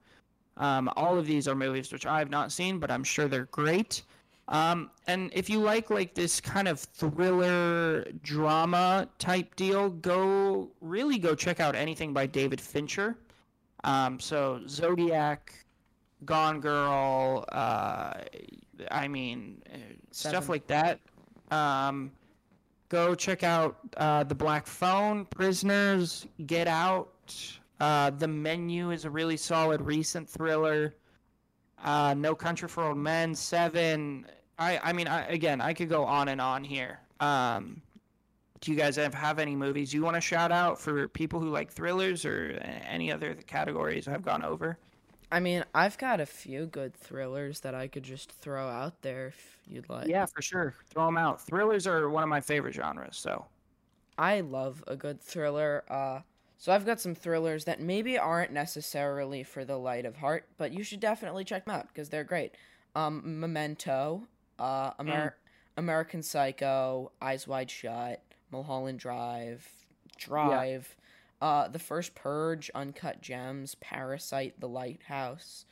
Um, all of these are movies which I have not seen, but I'm sure they're great. Um, and if you like, like, this kind of thriller drama type deal, go really go check out anything by David Fincher. Um, so Zodiac, Gone Girl, uh, I mean, Seven. stuff like that. Um, go check out, uh, The Black Phone, Prisoners, Get Out. Uh, The Menu is a really solid recent thriller. Uh, No Country for Old Men, Seven. I, I mean, I, again, I could go on and on here. Um, do you guys have, have any movies you want to shout out for people who like thrillers or any other categories I've gone over? I mean, I've got a few good thrillers that I could just throw out there if you'd like. Yeah, for sure. Throw them out. Thrillers are one of my favorite genres, so. I love a good thriller. Uh, so I've got some thrillers that maybe aren't necessarily for the light of heart, but you should definitely check them out because they're great. Um, Memento. Uh, Amer- American Psycho, Eyes Wide Shut, Mulholland Drive, Drive, yeah. uh, The First Purge, Uncut Gems, Parasite, The Lighthouse,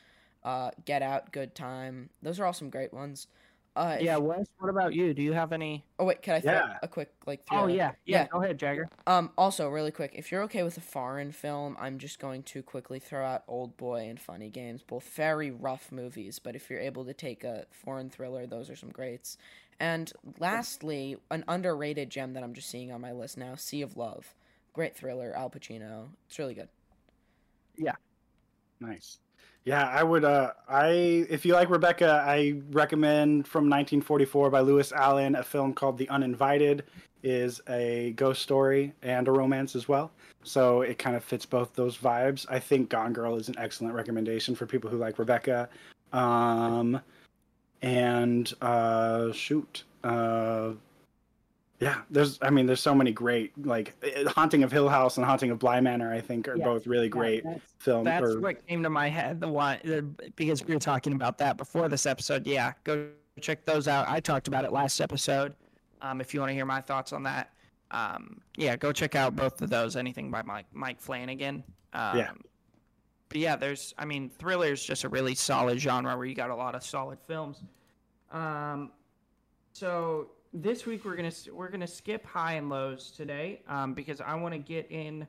uh, Get Out, Good Time. Those are all some great ones. Uh, yeah, Wes, what about you? Do you have any? Oh, wait, can I throw yeah. a quick, like, throw Oh, yeah. yeah. Yeah, go ahead, Jagger. Um, also, really quick, if you're okay with a foreign film, I'm just going to quickly throw out Old Boy and Funny Games, both very rough movies, but if you're able to take a foreign thriller, those are some greats. And lastly, an underrated gem that I'm just seeing on my list now, Sea of Love. Great thriller, Al Pacino. It's really good. Yeah. Nice. Yeah, I would, uh, I, if you like Rebecca, I recommend from nineteen forty-four by Lewis Allen, a film called The Uninvited is a ghost story and a romance as well. So it kind of fits both those vibes. I think Gone Girl is an excellent recommendation for people who like Rebecca. Um, and, uh, shoot, uh, yeah, there's, I mean, there's so many great, like, Haunting of Hill House and Haunting of Bly Manor, I think, are yeah, both really great yeah, that's, films. That's or... what came to my head, the one, the, because we were talking about that before this episode. Yeah, go check those out. I talked about it last episode, um, if you want to hear my thoughts on that. Um, yeah, go check out both of those, anything by Mike, Mike Flanagan. Um, yeah. But yeah, there's, I mean, thriller is just a really solid genre where you got a lot of solid films. Um, so... This week we're gonna we're gonna skip high and lows today um, because I want to get in.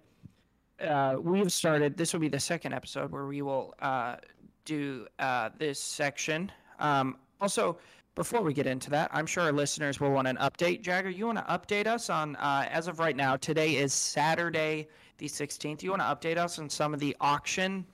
Uh, we've started. This will be the second episode where we will uh, do uh, this section. Um, also, before we get into that, I'm sure our listeners will want an update. Jagger, you want to update us on uh, as of right now? Today is Saturday the sixteenth. You want to update us on some of the auction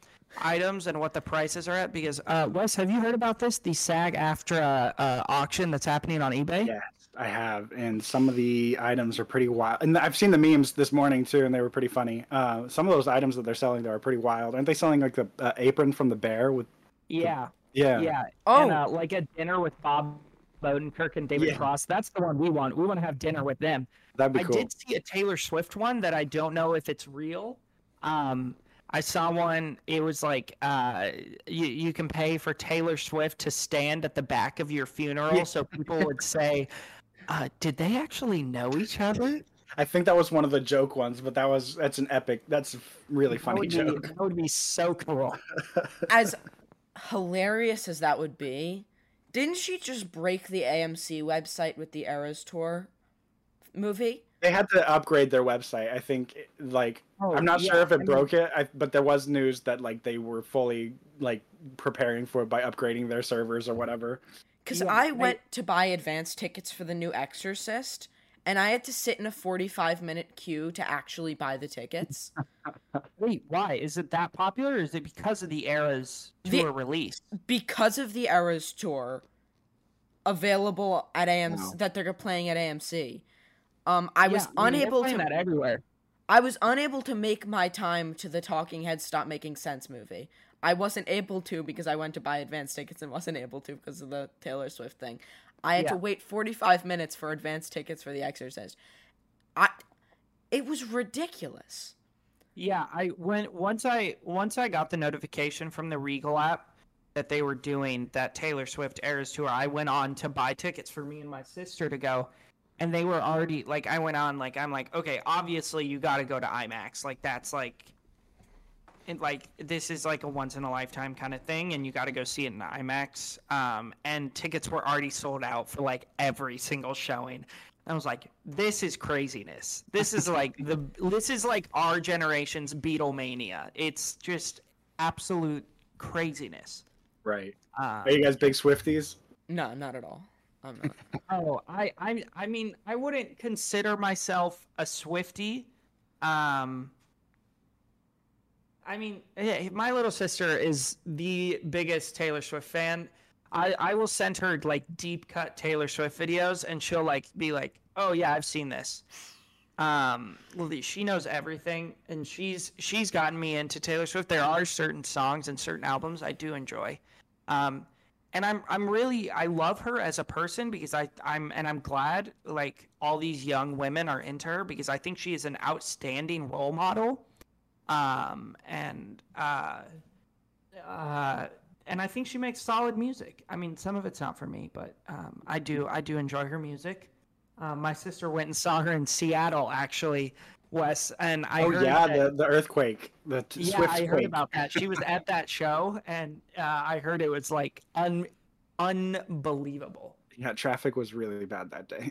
items and what the prices are at? Because uh, Wes, have you heard about this? The SAG-AFTRA uh, auction that's happening on eBay. Yeah. I have, and some of the items are pretty wild. And I've seen the memes this morning too, and they were pretty funny. Uh, some of those items that they're selling there are pretty wild. Aren't they selling like the uh, apron from the bear with? Yeah. The... Yeah. Yeah. Oh. And uh, like a dinner with Bob Odenkirk and David yeah. Cross. That's the one we want. We want to have dinner with them. That'd be cool. I did see a Taylor Swift one that I don't know if it's real. Um, I saw one. It was like uh, you you can pay for Taylor Swift to stand at the back of your funeral, yeah. so people would say, uh, "Did they actually know each other?" I think that was one of the joke ones, but that was that's an epic. That's a really funny that joke. Be, that would be so cool. As hilarious as that would be, didn't she just break the A M C website with the Eras Tour movie? They had to upgrade their website, I think. Like, oh, I'm not yeah. sure if it I mean, broke it, I, but there was news that like they were fully like preparing for it by upgrading their servers or whatever. Because yeah, I went I... to buy advance tickets for the new Exorcist, and I had to sit in a forty-five minute queue to actually buy the tickets. Wait, why? Is it that popular, or is it because of the Eras Tour the... release? Because of the Eras Tour available at A M C, wow. that they're playing at A M C. Um, I yeah, was I mean, unable to that everywhere. I was unable to make my time to the Talking Heads Stop Making Sense movie. I wasn't able to because I went to buy advance tickets and wasn't able to because of the Taylor Swift thing. I had yeah. to wait forty-five minutes for advance tickets for The Exorcist. I, it was ridiculous. Yeah, I when once I once I got the notification from the Regal app that they were doing that Taylor Swift Eras Tour, I went on to buy tickets for me and my sister to go. And they were already, like, I went on, like, I'm like, okay, obviously you got to go to IMAX. Like, that's, like, and like this is, like, a once-in-a-lifetime kind of thing, and you got to go see it in IMAX. Um, and tickets were already sold out for, like, every single showing. And I was like, this is craziness. This is, like, the this is, like, our generation's Beatlemania. It's just absolute craziness. Right. Um, Are you guys big Swifties? No, not at all. I'm not. Oh, I, I, I mean, I wouldn't consider myself a Swiftie. Um, I mean, my little sister is the biggest Taylor Swift fan. I, I will send her like deep cut Taylor Swift videos, and she'll like be like, "Oh yeah, I've seen this." Um, she knows everything, and she's she's gotten me into Taylor Swift. There are certain songs and certain albums I do enjoy. Um. And I'm I'm really I love her as a person because I I'm and I'm glad like all these young women are into her because I think she is an outstanding role model, um and uh, uh and I think she makes solid music. I mean, some of it's not for me, but um, I do I do enjoy her music. Uh, my sister went and saw her in Seattle actually. Wes and I oh heard yeah that, the, the earthquake the yeah Swiftquake. I heard about that. She was at that show, and uh, I heard it was like un unbelievable. Yeah, traffic was really bad that day.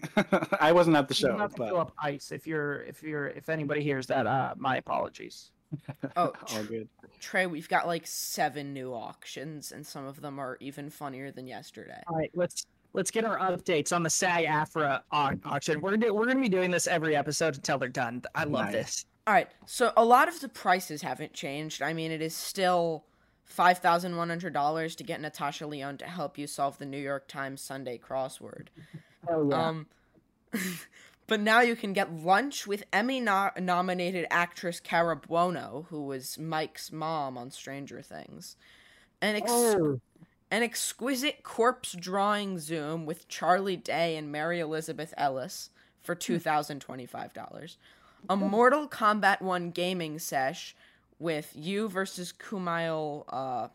I wasn't at the show. You have to but... fill up ice if you're if you're if anybody hears that. Uh, my apologies. Oh, all good. Trey, we've got like seven new auctions, and some of them are even funnier than yesterday. All right, let's. Let's get our updates on the SAG-AFTRA au- auction. We're do- we're going to be doing this every episode until they're done. I love nice. this. All right. So a lot of the prices haven't changed. I mean, it is still five thousand one hundred dollars to get Natasha Leon to help you solve the New York Times Sunday crossword. Oh, yeah. Um, but now you can get lunch with Emmy-nominated actress Cara Buono, who was Mike's mom on Stranger Things. And ex- oh. An exquisite corpse drawing Zoom with Charlie Day and Mary Elizabeth Ellis for two thousand twenty-five dollars. A Mortal Kombat one gaming sesh with you versus Kumail uh,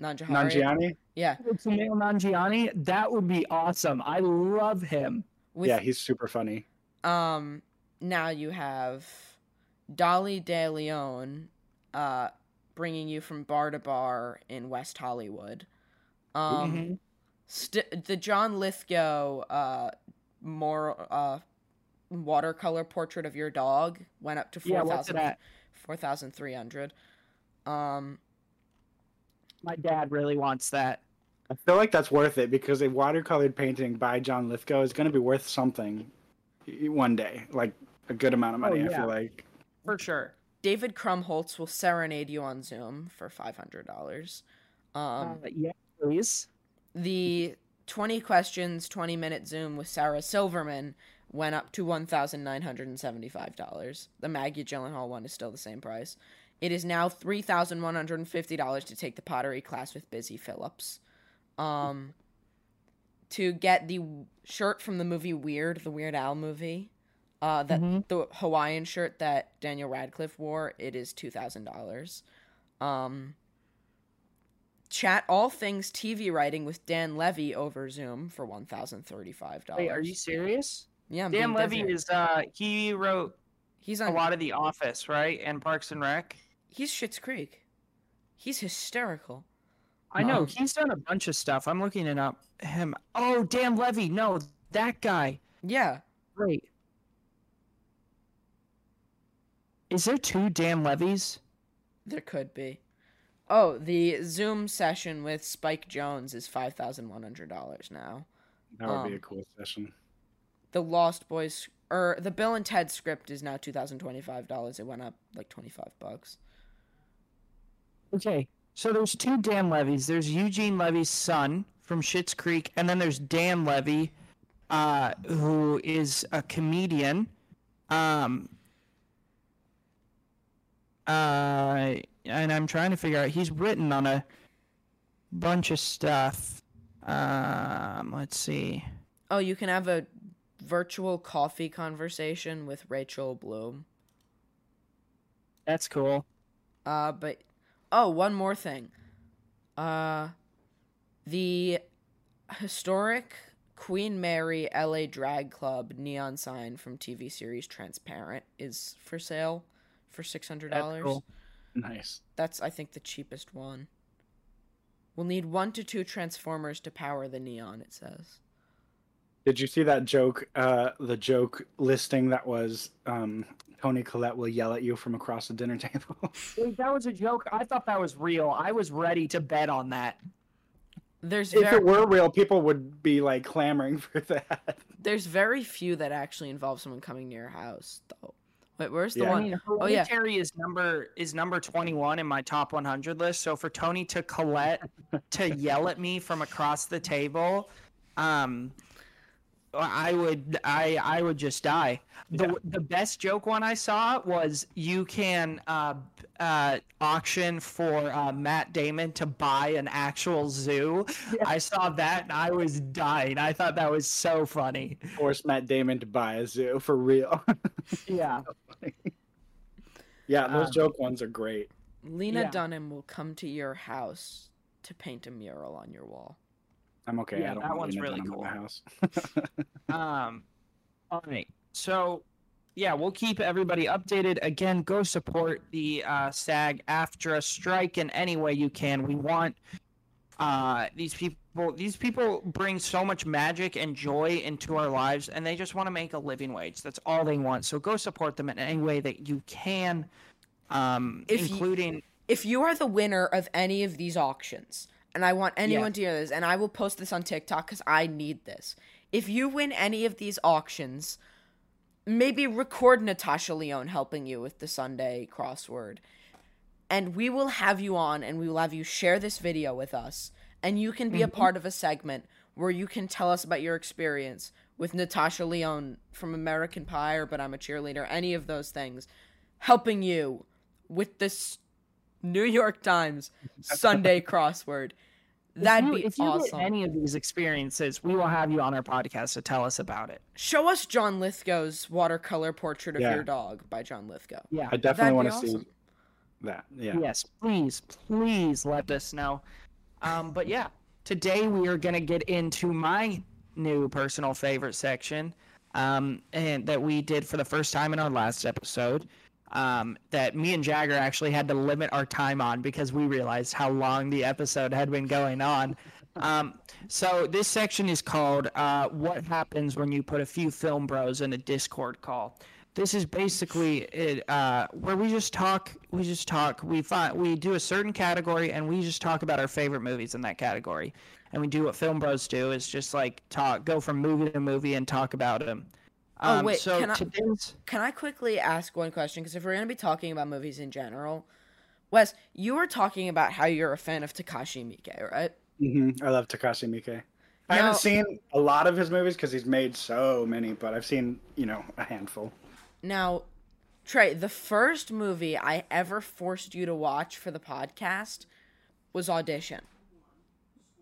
Nanjiani. Nanjiani? Yeah. Kumail Nanjiani? That would be awesome. I love him. With, yeah, he's super funny. Um, now you have Dolly De Leon uh, bringing you from bar to bar in West Hollywood. Um, mm-hmm. st- the John Lithgow, uh, more, uh, watercolor portrait of your dog went up to four thousand three hundred dollars. Yeah, um, my dad really wants that. I feel like that's worth it because a watercolored painting by John Lithgow is going to be worth something one day, like a good amount of money. Oh, yeah. I feel like for sure. David Krumholtz will serenade you on Zoom for five hundred dollars. Um, uh, yeah. Please. The twenty questions, twenty minute Zoom with Sarah Silverman went up to one thousand nine hundred seventy-five dollars. The Maggie Gyllenhaal one is still the same price. It is now three thousand one hundred fifty dollars to take the pottery class with Busy Phillips. Um, to get the shirt from the movie Weird, the Weird Al movie, uh, that mm-hmm. the Hawaiian shirt that Daniel Radcliffe wore, it is two thousand dollars. Um, chat all things T V writing with Dan Levy over Zoom for one thousand thirty-five dollars. Wait, are you serious? Yeah. I'm Dan Levy desert. is, uh, he wrote he's on, a lot of The Office, right? And Parks and Rec? He's Schitt's Creek. He's hysterical. I know. Um, he's done a bunch of stuff. I'm looking it up. Him. Oh, Dan Levy. No, that guy. Yeah. Wait. Is there two Dan Levies? There could be. Oh, the Zoom session with Spike Jones is five thousand one hundred dollars now. That would um, be a cool session. The Lost Boys, or the Bill and Ted script is now two thousand twenty-five dollars. It went up like twenty-five bucks. Okay. So there's two Dan Levies. There's Eugene Levy's son from Schitt's Creek, and then there's Dan Levy, uh, who is a comedian. Um, uh, and I'm trying to figure out, he's written on a bunch of stuff. Um, let's see. Oh, you can have a virtual coffee conversation with Rachel Bloom. That's cool. Uh, but... Oh, one more thing. Uh, the historic Queen Mary L A Drag Club neon sign from T V series Transparent is for sale for six hundred dollars. That's cool. Nice. That's, I think, the cheapest one. We'll need one to two transformers to power the neon, it says. Did you see that joke, uh, the joke listing that was... Um... Tony Collette will yell at you from across the dinner table. Wait, that was a joke. I thought that was real. I was ready to bet on that. There's if very... it were real, people would be like clamoring for that. There's very few that actually involve someone coming to your house, though. Wait, where's the yeah. one? I mean, oh yeah, Terry is number is number twenty-one in my top one hundred list. So for Tony to Collette to yell at me from across the table, um. I would I, I would just die. The yeah. the best joke one I saw was you can uh, uh, auction for uh, Matt Damon to buy an actual zoo. Yeah. I saw that and I was dying. I thought that was so funny. Force Matt Damon to buy a zoo for real. Yeah. So yeah, those um, joke ones are great. Lena yeah. Dunham will come to your house to paint a mural on your wall. I'm okay. Yeah, I don't that one's really cool. The house. um, all right. So, yeah, we'll keep everybody updated. Again, go support the uh, SAG-AFTRA strike in any way you can. We want uh, these people. These people bring so much magic and joy into our lives, and they just want to make a living wage. That's all they want. So go support them in any way that you can, um, if including... You, if you are the winner of any of these auctions... And I want anyone yeah. to hear this, and I will post this on TikTok because I need this. If you win any of these auctions, maybe record Natasha Leone helping you with the Sunday crossword. And we will have you on, and we will have you share this video with us. And you can be mm-hmm. a part of a segment where you can tell us about your experience with Natasha Leone from American Pie or But I'm a Cheerleader, any of those things, helping you with this New York Times Sunday crossword. That'd be awesome. If you, if you awesome. get any of these experiences, we will have you on our podcast to tell us about it. Show us John Lithgow's watercolor portrait of yeah. your dog by John Lithgow. Yeah, I definitely want to awesome. see that. Yeah. Yes, please, please let us know. Um, but yeah, today we are going to get into my new personal favorite section, um, and that we did for the first time in our last episode. Um, that me and Jagger actually had to limit our time on because we realized how long the episode had been going on. Um, so this section is called uh, What Happens When You Put a Few Film Bros in a Discord Call. This is basically it, uh, where we just talk, we just talk, we find, we do a certain category and we just talk about our favorite movies in that category. And we do what film bros do is just like talk, go from movie to movie and talk about them. Oh, wait, um, so can, I, can I quickly ask one question? Because if we're going to be talking about movies in general, Wes, you were talking about how you're a fan of Takashi Miike, right? Mm-hmm. I love Takashi Miike. I now, haven't seen a lot of his movies because he's made so many, but I've seen, you know, a handful. Now, Trey, the first movie I ever forced you to watch for the podcast was Audition.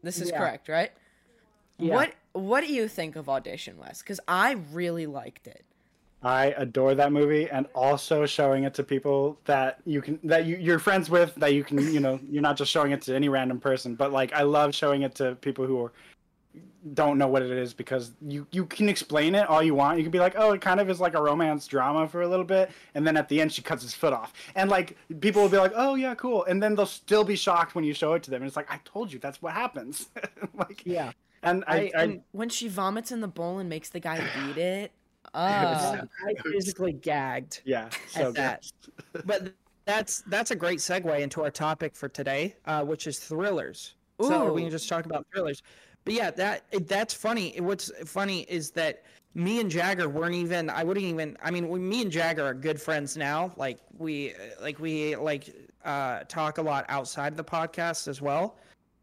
This is yeah. correct, right? Yeah. What What do you think of Audition, Wes? Because I really liked it. I adore that movie, and also showing it to people that you can, that you, you're friends with, that you can, you know, you're not just showing it to any random person, but like, I love showing it to people who are, don't know what it is, because you, you can explain it all you want. You can be like, oh, it kind of is like a romance drama for a little bit. And then at the end, she cuts his foot off. And like, people will be like, oh yeah, cool. And then they'll still be shocked when you show it to them. And it's like, I told you, that's what happens. like, yeah. And I, I, and I, when she vomits in the bowl and makes the guy beat it. Oh. So, I physically gagged. Yeah, so at that. But that's that's a great segue into our topic for today, uh, which is thrillers. Ooh. So we can just talk about thrillers. But yeah, that that's funny. What's funny is that me and Jagger weren't even. I wouldn't even. I mean, we, me and Jagger are good friends now. Like we like we like uh, talk a lot outside the podcast as well.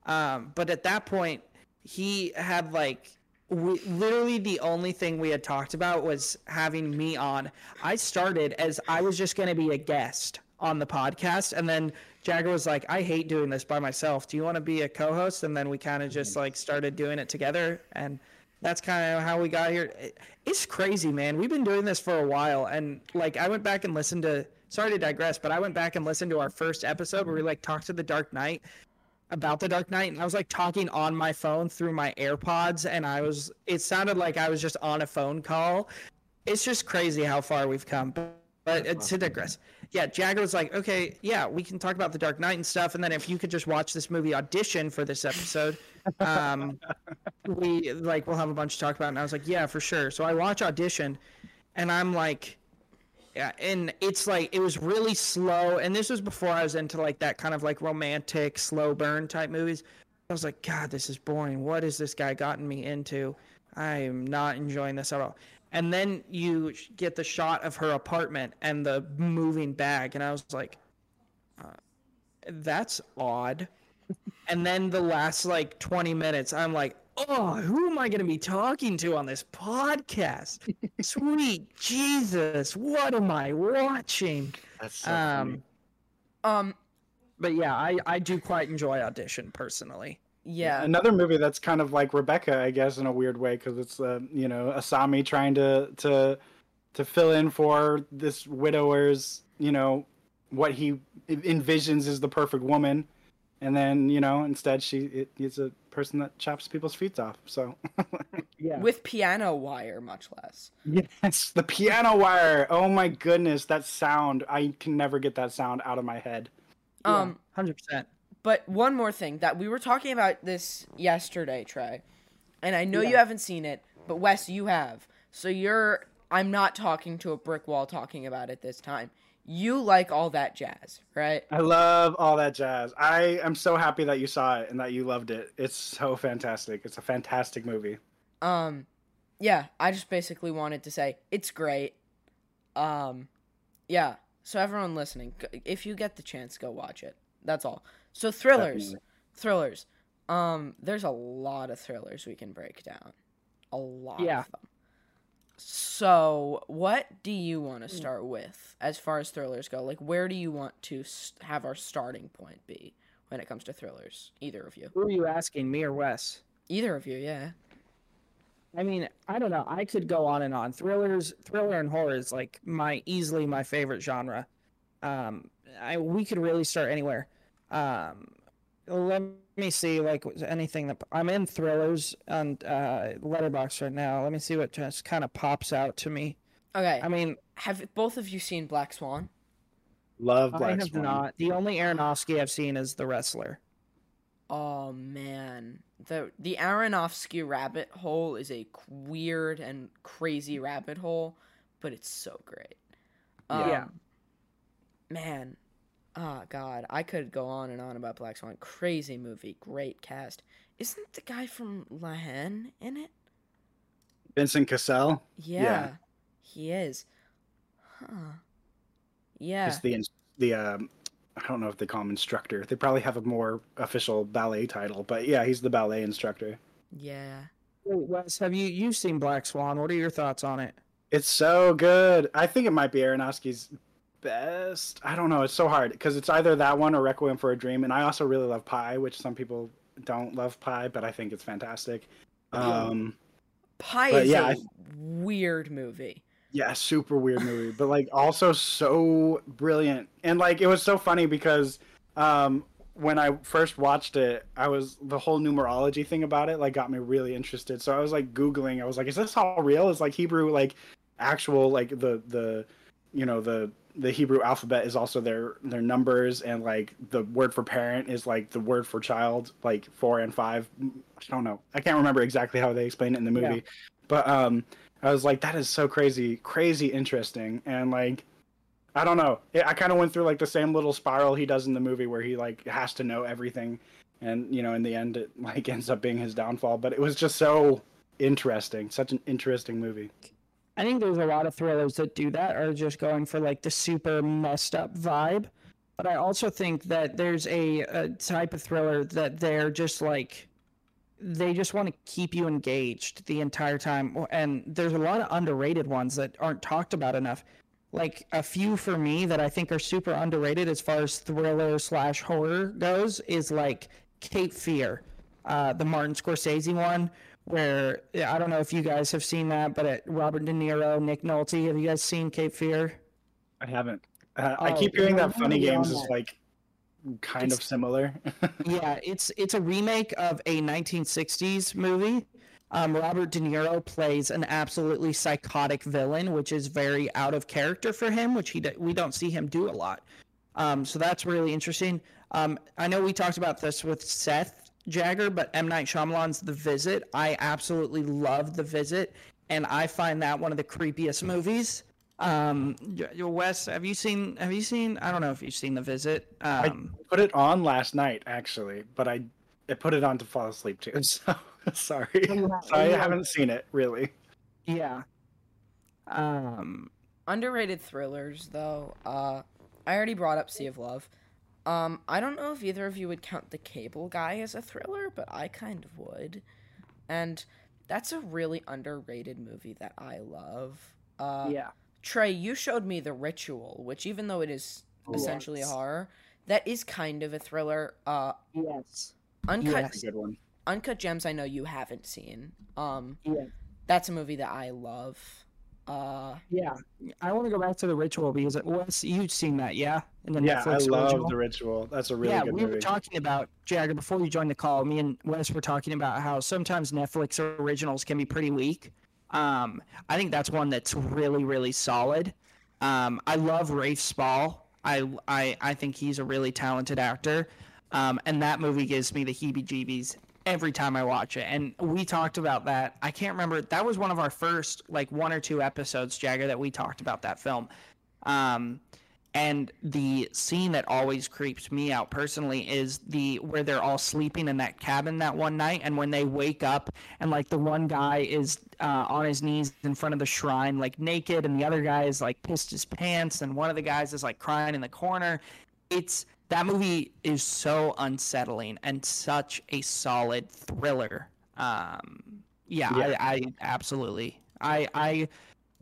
Um, but at that point, he had like. We, literally the only thing we had talked about was having me on. I started as I was just going to be a guest on the podcast, and then Jagger was like, I hate doing this by myself. Do you want to be a co-host? And then we kind of just like started doing it together, and that's kind of how we got here. It, it's crazy, man. We've been doing this for a while, and like I went back and listened to, sorry to digress, but I went back and listened to our first episode where we like talked to the Dark Knight. About the Dark Knight, and I was like talking on my phone through my AirPods, and I was, it sounded like I was just on a phone call. It's just crazy how far we've come, but, but uh, to digress. Yeah, Jagger was like, okay, yeah, we can talk about the Dark Knight and stuff, and then if you could just watch this movie Audition for this episode, um, we like, we'll have a bunch to talk about, and I was like, yeah, for sure. So I watch Audition, and I'm like, yeah, and it's like it was really slow, and this was before I was into like that kind of like romantic slow burn type movies. I was like, God, this is boring. What has this guy gotten me into? I am not enjoying this at all. And then you get the shot of her apartment and the moving bag, and I was like, uh, that's odd. And then the last like twenty minutes, I'm like, oh, who am I going to be talking to on this podcast? Sweet Jesus, what am I watching? That's so um, funny. um, But yeah, I, I do quite enjoy Audition personally. Yeah. Another movie that's kind of like Rebecca, I guess, in a weird way, because it's, uh, you know, Asami trying to, to, to fill in for this widower's, you know, what he envisions is the perfect woman. And then, you know, instead she it, it's a person that chops people's feet off. So, yeah. With piano wire, much less. Yes, the piano wire. Oh my goodness, that sound! I can never get that sound out of my head. Um, hundred yeah, percent. But one more thing that we were talking about this yesterday, Trey, and I know yeah. you haven't seen it, but Wes, you have. So you're. I'm not talking to a brick wall talking about it this time. You like All That Jazz, right? I love All That Jazz. I am so happy that you saw it and that you loved it. It's so fantastic. It's a fantastic movie. Um, yeah, I just basically wanted to say it's great. Um, yeah, so everyone listening, if you get the chance, go watch it. That's all. So thrillers, Definitely. thrillers. Um, there's a lot of thrillers we can break down. A lot yeah. of them. So, what do you want to start with as far as thrillers go? Like, where do you want to st- have our starting point be when it comes to thrillers? Either of you. Who are you asking, me or Wes? Either of you, yeah. I mean, I don't know. I could go on and on. Thrillers, thriller and horror is, like, my easily my favorite genre. Um, I we could really start anywhere. Um, let me see, like, anything that I'm in thrillers on uh, Letterboxd right now. Let me see what just kind of pops out to me. Okay. I memean, have both of you seen Black Swan? Love Black I have Swan. Not. The only Aronofsky I've seen is The Wrestler. Oh man, the the Aronofsky rabbit hole is a weird and crazy rabbit hole, but it's so great. Um, yeah. Man. Oh, God, I could go on and on about Black Swan. Crazy movie, great cast. Isn't the guy from La La Land in it? Vincent Cassel? Yeah, yeah. He is. Huh. Yeah. He's the, the um, I don't know if they call him instructor. They probably have a more official ballet title, but yeah, he's the ballet instructor. Yeah. Wait, Wes, have you you've seen Black Swan? What are your thoughts on it? It's so good. I think it might be Aronofsky's best. I don't know. It's so hard because it's either that one or Requiem for a Dream. And I also really love Pie, which some people don't love Pie, but I think it's fantastic. Um, Pie is yeah, a I, weird movie. Yeah, super weird movie, but like also so brilliant. And like it was so funny because um, when I first watched it, I was the whole numerology thing about it like got me really interested. So I was like Googling. I was like, is this all real? Is like Hebrew like actual like the the you know the the Hebrew alphabet is also their their numbers, and like the word for parent is like the word for child, like four and five. I don't know. I can't remember exactly how they explain it in the movie, yeah. but um, I was like, that is so crazy, crazy interesting, and like. I don't know. I kind of went through like the same little spiral he does in the movie where he like has to know everything. And, you know, in the end, it like ends up being his downfall. But it was just so interesting. Such an interesting movie. I think there's a lot of thrillers that do that are just going for like the super messed up vibe. But I also think that there's a, a type of thriller that they're just like, they just want to keep you engaged the entire time. And there's a lot of underrated ones that aren't talked about enough. Like a few for me that I think are super underrated as far as thriller slash horror goes is like Cape Fear, uh, the Martin Scorsese one, where I don't know if you guys have seen that, but it, Robert De Niro, Nick Nolte. Have you guys seen Cape Fear? I haven't. Uh, oh, I keep hearing that Funny Games is like kind it's, of similar. Yeah, it's it's a remake of a nineteen sixties movie. Um, Robert De Niro plays an absolutely psychotic villain, which is very out of character for him, which he d- we don't see him do a lot. Um, so that's really interesting. Um, I know we talked about this with Seth Jagger, but M. Night Shyamalan's The Visit. I absolutely love The Visit, and I find that one of the creepiest movies. Um, Wes, have you seen? Have you seen? I don't know if you've seen The Visit. Um, I put it on last night, actually, but I, I put it on to fall asleep too. So. Sorry, yeah, I yeah. haven't seen it really. Yeah. Um, underrated thrillers, though. Uh, I already brought up Sea of Love. Um, I don't know if either of you would count The Cable Guy as a thriller, but I kind of would. And that's a really underrated movie that I love. Uh, yeah. Trey, you showed me The Ritual, which even though it is yes. essentially a horror, that is kind of a thriller. Uh, yes. Uncut. Yes. That's a good one. Uncut Gems, I know you haven't seen. Um, yeah. That's a movie that I love. Uh, yeah. I want to go back to The Ritual because, Wes, you've seen that, yeah? In the yeah, Netflix I love original. The Ritual. That's a really yeah, good we movie. Yeah, we were talking about, Jagger, before you joined the call, me and Wes were talking about how sometimes Netflix originals can be pretty weak. Um, I think that's one that's really, really solid. Um, I love Rafe Spall. I, I, I think he's a really talented actor. Um, and that movie gives me the heebie-jeebies every time I watch it. And we talked about that. I can't remember. That was one of our first, like, one or two episodes, Jagger, that we talked about that film. Um, and the scene that always creeps me out personally is the where they're all sleeping in that cabin that one night. And when they wake up and, like, the one guy is uh, on his knees in front of the shrine, like, naked. And the other guy is, like, pissed his pants. And one of the guys is, like, crying in the corner. It's... That movie is so unsettling and such a solid thriller. Um, yeah, yeah. I, I absolutely. I, I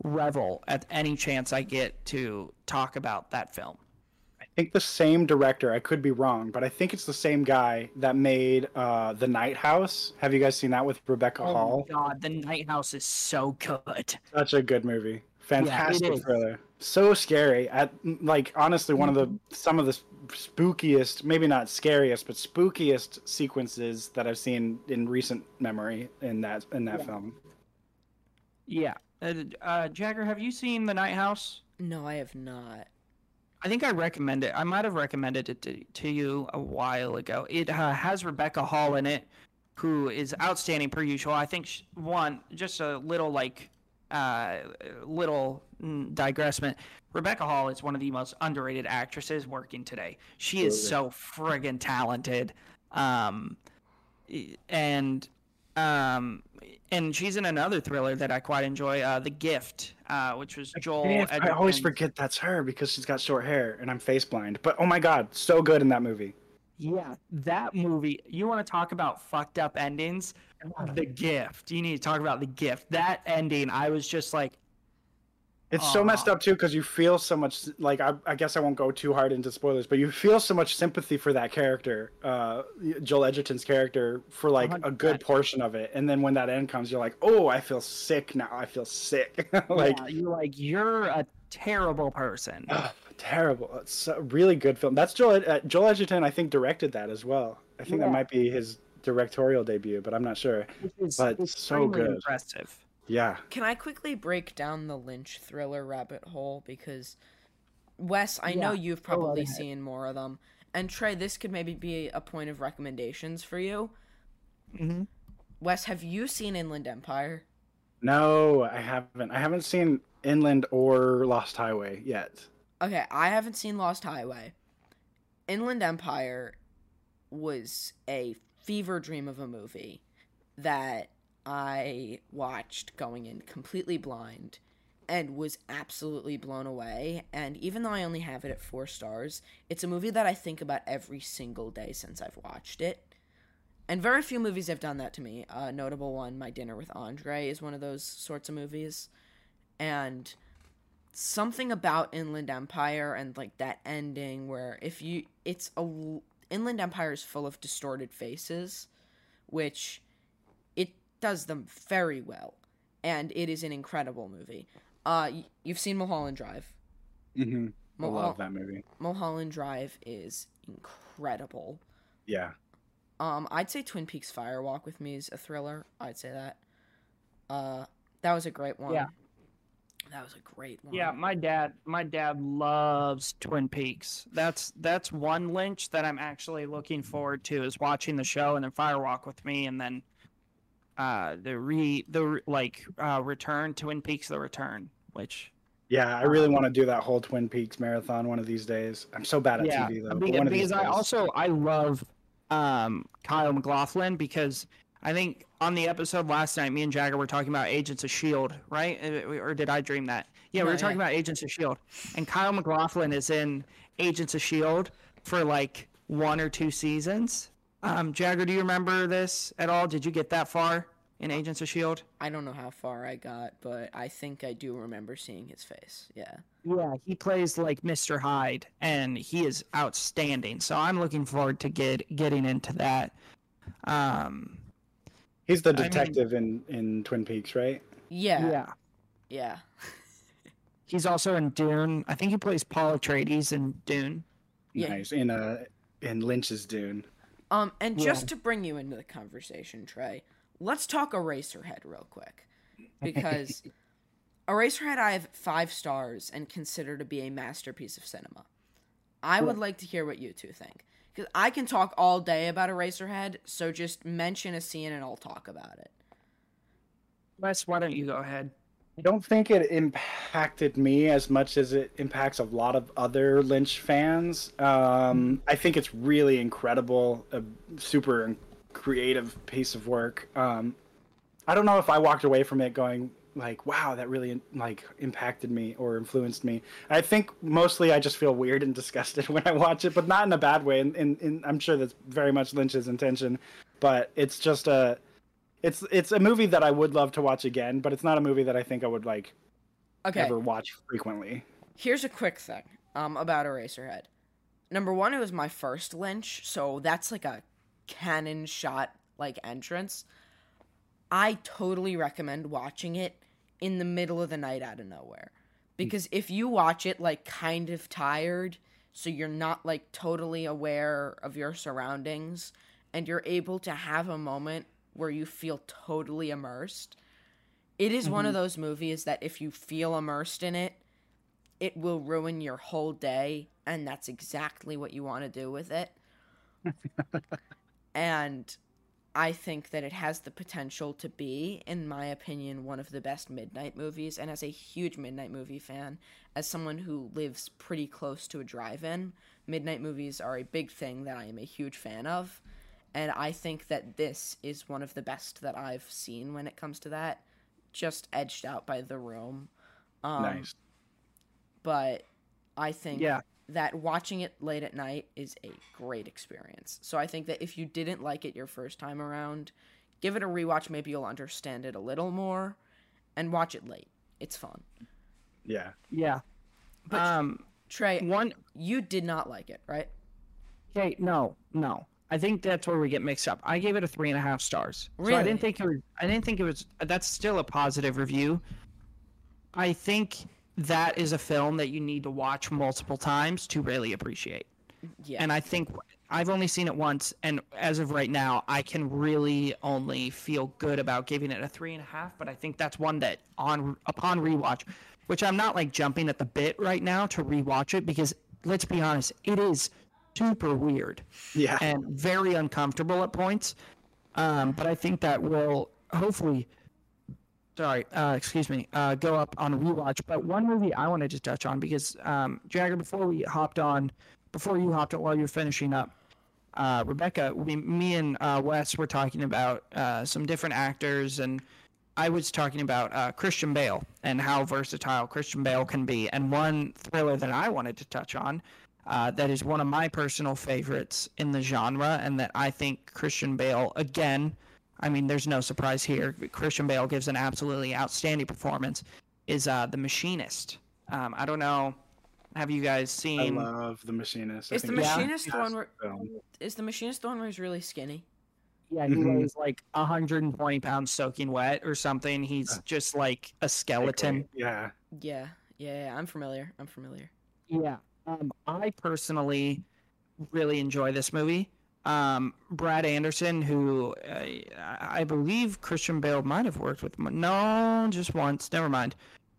revel at any chance I get to talk about that film. I think the same director, I could be wrong, but I think it's the same guy that made uh, The Night House. Have you guys seen that with Rebecca oh Hall? Oh, God, The Night House is so good. Such a good movie. Fantastic yeah, thriller. So scary. At like honestly one of the some of the spookiest, maybe not scariest, but spookiest sequences that I've seen in recent memory in that in that yeah. film. Yeah. Uh, uh, Jagger, have you seen The Night House? No, I have not. I think I recommend it. I might have recommended it to, to you a while ago. It uh, has Rebecca Hall in it, who is outstanding per usual. I think she, one just a little like Uh, little digressment. Rebecca Hall is one of the most underrated actresses working today. She Absolutely. is so friggin' talented, um, and um, and she's in another thriller that I quite enjoy, uh, The Gift, uh, which was Joel. Edgerton's. I always forget that's her because she's got short hair and I'm face blind. But oh my God, so good in that movie. Yeah, that movie. You want to talk about fucked up endings? The Gift. You need to talk about The Gift. That ending, I was just like, it's oh. so messed up too, because you feel so much. Like I, I guess I won't go too hard into spoilers, but you feel so much sympathy for that character, uh, Joel Edgerton's character, for like a good portion of it. And then when that end comes, you're like, oh, I feel sick now. I feel sick. like yeah, you're like you're a terrible person. Uh, terrible. It's a really good film. That's Joel. Uh, Joel Edgerton, I think, directed that as well. I think yeah. that might be his directorial debut, but I'm not sure. It's, but it's so good. Impressive. Yeah. Can I quickly break down the Lynch thriller rabbit hole? Because, Wes, I yeah, know you've probably seen more of them. And Trey, this could maybe be a point of recommendations for you. Mm-hmm. Wes, have you seen Inland Empire? No, I haven't. I haven't seen Inland or Lost Highway yet. Okay, I haven't seen Lost Highway. Inland Empire was a fever dream of a movie that I watched going in completely blind and was absolutely blown away. And even though I only have it at four stars, it's a movie that I think about every single day since I've watched it. And very few movies have done that to me. A notable one, My Dinner with Andre, is one of those sorts of movies. And something about Inland Empire and like that ending where if you, it's a, Inland Empire is full of distorted faces, which does them very well, and it is an incredible movie. Uh, you've seen Mulholland Drive. Mm-hmm. Mul- I love that movie. Mulholland Drive is incredible. Yeah. Um, I'd say Twin Peaks Fire Walk with Me is a thriller. I'd say that. Uh, that was a great one. Yeah. That was a great one. Yeah, my dad, my dad loves Twin Peaks. That's that's one Lynch that I'm actually looking forward to, is watching the show and then Fire Walk with Me, and then Uh, the re the like uh, return Twin Peaks the Return, which yeah, I really want to do that whole Twin Peaks marathon one of these days. I'm so bad at yeah, T V though. Because, but because I also I love um, Kyle MacLachlan, because I think on the episode last night, me and Jagger were talking about Agents of S H I E L D, right? Or did I dream that? Yeah, we were talking about Agents of S H I E L D, and Kyle MacLachlan is in Agents of S H I E L D for like one or two seasons. Um, Jagger, do you remember this at all? Did you get that far in Agents of S H I E L D? I don't know how far I got, but I think I do remember seeing his face. Yeah. Yeah, he plays like Mister Hyde, and he is outstanding. So I'm looking forward to get getting into that. Um, He's the detective I mean, in, in Twin Peaks, right? Yeah. Yeah. Yeah. He's also in Dune. I think he plays Paul Atreides in Dune. Yeah. Nice. In uh, in Lynch's Dune. Um, and just yeah. to bring you into the conversation, Trey, let's talk Eraserhead real quick, because Eraserhead I have five stars and consider to be a masterpiece of cinema. I would like to hear what you two think, because I can talk all day about Eraserhead, so just mention a scene and I'll talk about it. Wes, why don't you go ahead? I don't think it impacted me as much as it impacts a lot of other Lynch fans. Um, I think it's really incredible, a super creative piece of work. Um, I don't know if I walked away from it going like, wow, that really like impacted me or influenced me. I think mostly I just feel weird and disgusted when I watch it, but not in a bad way. And, and, and I'm sure that's very much Lynch's intention, but it's just a... It's it's a movie that I would love to watch again, but it's not a movie that I think I would like okay. ever watch frequently. Here's a quick thing um, about Eraserhead. Number one, it was my first Lynch, so that's like a cannon shot like entrance. I totally recommend watching it in the middle of the night out of nowhere, because mm. if you watch it like kind of tired, so you're not like totally aware of your surroundings, and you're able to have a moment where you feel totally immersed. It is mm-hmm. one of those movies that if you feel immersed in it, it will ruin your whole day, and that's exactly what you want to do with it. And I think that it has the potential to be, in my opinion, one of the best midnight movies, and as a huge midnight movie fan, as someone who lives pretty close to a drive-in, midnight movies are a big thing that I am a huge fan of. And I think that this is one of the best that I've seen when it comes to that, just edged out by The Room. Um, nice. But I think yeah. that watching it late at night is a great experience. So I think that if you didn't like it your first time around, give it a rewatch. Maybe you'll understand it a little more, and watch it late. It's fun. Yeah. Yeah. But um, Trey, one, you did not like it, right? Hey, no, no. I think that's where we get mixed up. I gave it a three and a half stars. Really? So I didn't think it was. I didn't think it was. That's still a positive review. I think that is a film that you need to watch multiple times to really appreciate. Yeah. And I think I've only seen it once, and as of right now, I can really only feel good about giving it a three and a half. But I think that's one that on upon rewatch, which I'm not like jumping at the bit right now to rewatch it because let's be honest, it is super weird, yeah, and very uncomfortable at points. Um, but I think that will hopefully, sorry, uh, excuse me, uh, go up on rewatch. But one movie I wanted to touch on because um, Jagger, before we hopped on, before you hopped on while you're finishing up, uh, Rebecca, we, me and uh, Wes were talking about uh, some different actors, and I was talking about uh, Christian Bale and how versatile Christian Bale can be. And one thriller that I wanted to touch on. Uh, that is one of my personal favorites in the genre, and that I think Christian Bale, again, I mean, there's no surprise here. Christian Bale gives an absolutely outstanding performance, is uh, The Machinist. Um, I don't know. Have you guys seen? I love The Machinist. Is The Machinist, yeah. the one where, is The Machinist the one where he's really skinny? Yeah, he mm-hmm. weighs like one hundred twenty pounds soaking wet or something. He's uh, just like a skeleton. Like, yeah. yeah. Yeah, yeah, I'm familiar. I'm familiar. Yeah. Um, I personally really enjoy this movie. Um, Brad Anderson, who uh, I believe Christian Bale might have worked with. No, just once. Never mind.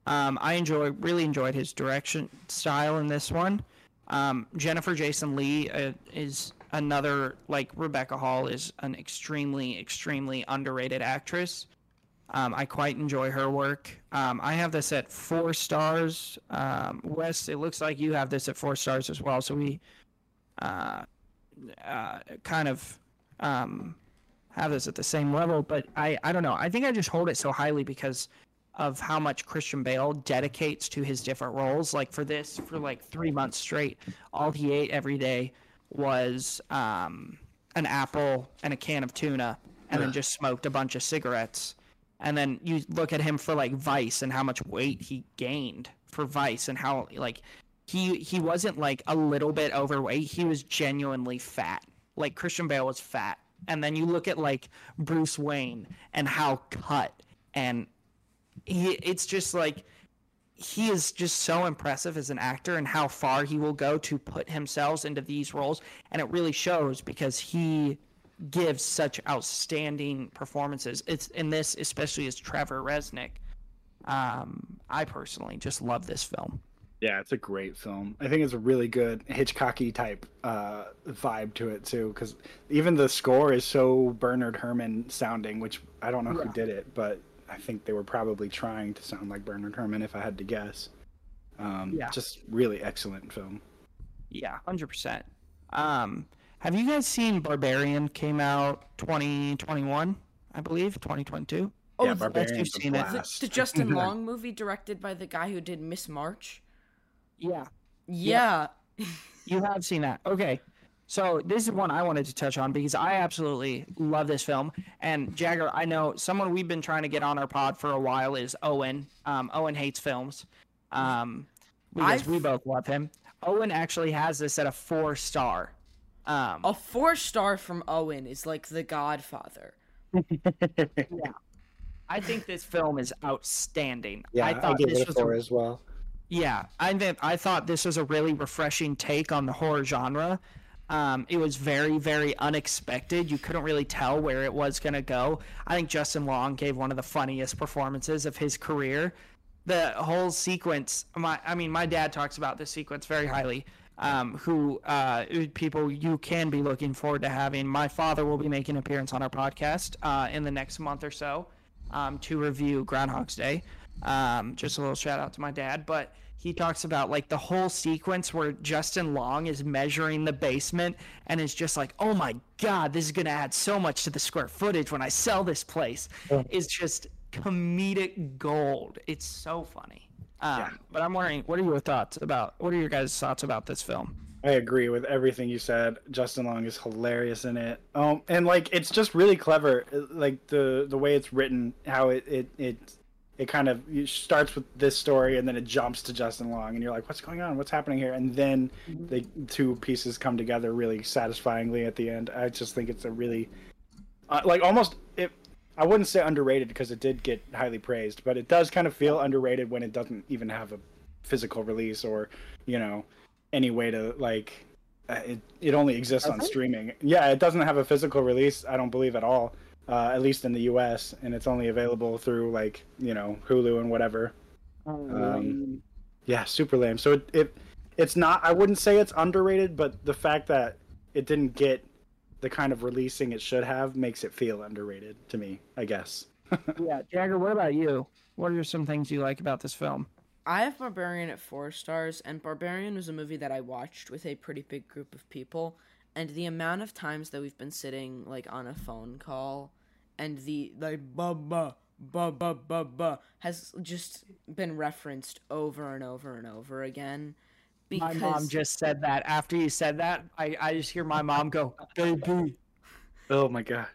Um, I enjoy, really enjoyed his direction style in this one. Um, Jennifer Jason Leigh uh, is another, like Rebecca Hall, is an extremely, extremely underrated actress. Um, I quite enjoy her work. Um, I have this at four stars. Um, Wes, it looks like you have this at four stars as well. So we uh, uh, kind of um, have this at the same level. But I, I don't know. I think I just hold it so highly because of how much Christian Bale dedicates to his different roles. Like for this, for like three months straight, all he ate every day was um, an apple and a can of tuna and yeah. then just smoked a bunch of cigarettes. And then you look at him for, like, Vice and how much weight he gained for Vice and how, like, he he wasn't, like, a little bit overweight. He was genuinely fat. Like, Christian Bale was fat. And then you look at, like, Bruce Wayne and how cut. And he it's just, like, he is just so impressive as an actor and how far he will go to put himself into these roles. And it really shows because he gives such outstanding performances. It's in this, especially as Trevor Resnick. Um, I personally just love this film. Yeah, it's a great film. I think it's a really good Hitchcocky type uh, vibe to it too, because even the score is so Bernard Herrmann sounding, which I don't know yeah. who did it, but I think they were probably trying to sound like Bernard Herrmann, if I had to guess. Um, yeah, just really excellent film. Yeah, one hundred percent. Um, Have you guys seen Barbarian? Came out twenty twenty-one, I believe, twenty twenty-two. Oh, yeah, Barbarian's a blast. The, the Justin Long movie directed by the guy who did Miss March? Yeah. Yeah. yeah. You have seen that. Okay. So this is one I wanted to touch on because I absolutely love this film. And Jagger, I know someone we've been trying to get on our pod for a while is Owen. Um, Owen hates films. Um, because we both love him. Owen actually has this at a four star. Um, a four star from Owen is like The Godfather. yeah. I think this film is outstanding. Yeah, I thought I give this it a four was a, as well. Yeah, I mean, I thought this was a really refreshing take on the horror genre. Um, it was very, very unexpected. You couldn't really tell where it was going to go. I think Justin Long gave one of the funniest performances of his career. The whole sequence, my, I mean, my dad talks about this sequence very highly. Um, who uh, people you can be looking forward to having. My father will be making an appearance on our podcast uh, in the next month or so um, to review Groundhog's Day. Um, just a little shout out to my dad. But he talks about like the whole sequence where Justin Long is measuring the basement and is just like, oh my God, this is going to add so much to the square footage when I sell this place. Yeah. It's just comedic gold. It's so funny. Um, yeah. But I'm wondering, what are your thoughts about? What are your guys' thoughts about this film? I agree with everything you said. Justin Long is hilarious in it, um, and like it's just really clever, like the the way it's written, how it it it it kind of starts with this story and then it jumps to Justin Long, and you're like, what's going on? What's happening here? And then the two pieces come together really satisfyingly at the end. I just think it's a really uh, like almost it. I wouldn't say underrated because it did get highly praised, but it does kind of feel underrated when it doesn't even have a physical release or, you know. Any way to like it, it only exists on streaming. Yeah, it doesn't have a physical release, I don't believe at all, uh, at least in the U S, and it's only available through like, you know, Hulu and whatever. Um, um, yeah, super lame. So it, it it's not, I wouldn't say it's underrated, but the fact that it didn't get the kind of releasing it should have makes it feel underrated to me, I guess. Yeah, Jagger, what about you? What are some things you like about this film? I have Barbarian at four stars, and Barbarian was a movie that I watched with a pretty big group of people, and the amount of times that we've been sitting, like, on a phone call, and the, like, ba-ba, ba-ba, ba-ba, has just been referenced over and over and over again. Because... My mom just said that. After you said that, I, I just hear my mom go, baby. Oh, my God.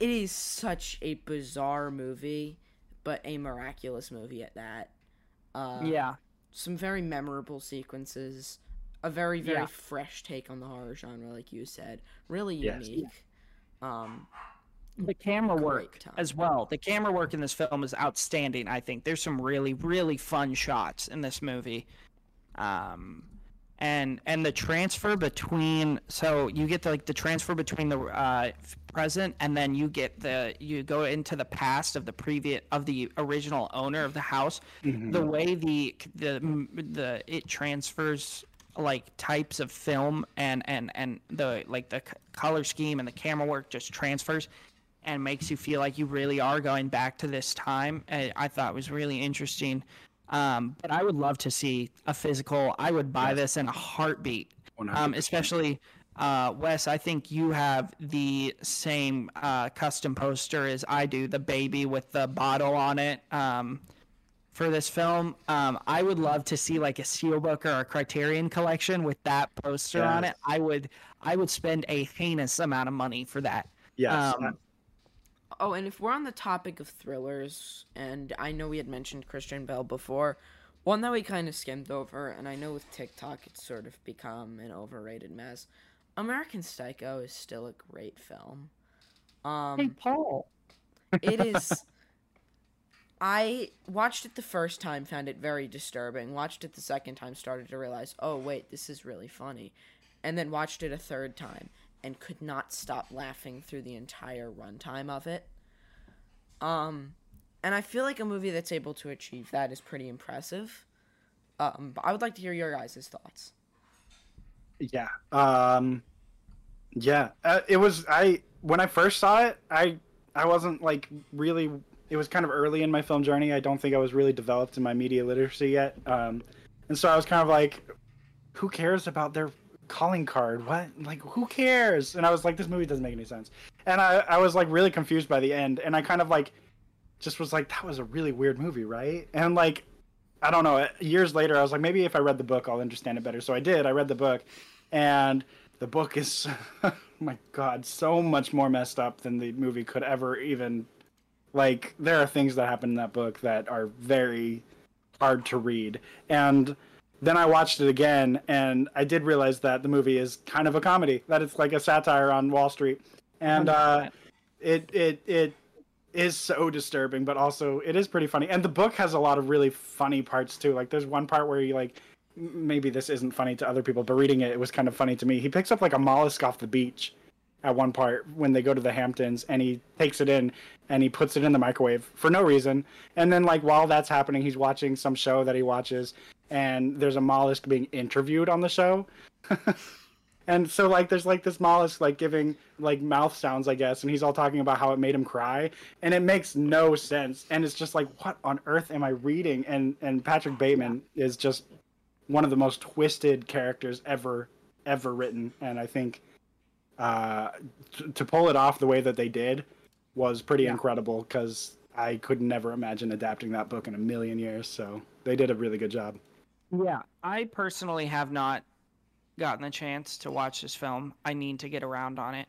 It is such a bizarre movie, but a miraculous movie at that. Uh, yeah. Some very memorable sequences. A very, very yeah. fresh take on the horror genre, like you said. Really unique. Yes. Um, the camera work time. as well. The camera work in this film is outstanding, I think. There's some really, really fun shots in this movie. Um, and and the transfer between... So you get the, like the transfer between the uh, present, and then you get the you go into the past of the previous of the original owner of the house. Mm-hmm. The way the the the it transfers like types of film and and and the like the color scheme and the camera work just transfers and makes you feel like you really are going back to this time. I, I thought it was really interesting. Um, but I would love to see a physical. I would buy yes. this in a heartbeat, um, especially. Uh, Wes, I think you have the same uh, custom poster as I do, the baby with the bottle on it um, for this film. Um, I would love to see like a Steelbook or a Criterion collection with that poster yes. on it. I would I would spend a heinous amount of money for that. Yes. Um, oh, and if we're on the topic of thrillers, and I know we had mentioned Christian Bale before, one that we kind of skimmed over, and I know with TikTok it's sort of become an overrated mess, American Psycho is still a great film. Um, hey, Paul. It is. I watched it the first time, found it very disturbing. Watched it the second time, started to realize, oh, wait, this is really funny. And then watched it a third time and could not stop laughing through the entire runtime of it. Um, and I feel like a movie that's able to achieve that is pretty impressive. Um, but I would like to hear your guys' thoughts. Yeah. Um, yeah. Uh, it was, I, when I first saw it, I, I wasn't like really, it was kind of early in my film journey. I don't think I was really developed in my media literacy yet. Um, and so I was kind of like, who cares about their calling card? What? Like, who cares? And I was like, this movie doesn't make any sense. And I, I was like really confused by the end. And I kind of like, just was like, that was a really weird movie. Right. And like, I don't know, years later, I was like, maybe if I read the book, I'll understand it better. So I did. I read the book, and the book is, oh my God, so much more messed up than the movie could ever even, like, there are things that happen in that book that are very hard to read. And then I watched it again, and I did realize that the movie is kind of a comedy, that it's like a satire on Wall Street. And uh, it, it, it, is so disturbing, but also it is pretty funny. And the book has a lot of really funny parts too. Like there's one part where you like, maybe this isn't funny to other people, but reading it, it was kind of funny to me. He picks up like a mollusk off the beach at one part when they go to the Hamptons, and he takes it in and he puts it in the microwave for no reason. And then like, while that's happening, he's watching some show that he watches, and there's a mollusk being interviewed on the show. And so, like, there's, like, this mollusk, like, giving, like, mouth sounds, I guess, and he's all talking about how it made him cry, and it makes no sense, and it's just like, what on earth am I reading? And and Patrick Bateman is just one of the most twisted characters ever, ever written, and I think uh, t- to pull it off the way that they did was pretty yeah. incredible, because I could never imagine adapting that book in a million years. So they did a really good job. Yeah, I personally have not gotten the chance to watch this film. I need to get around on it.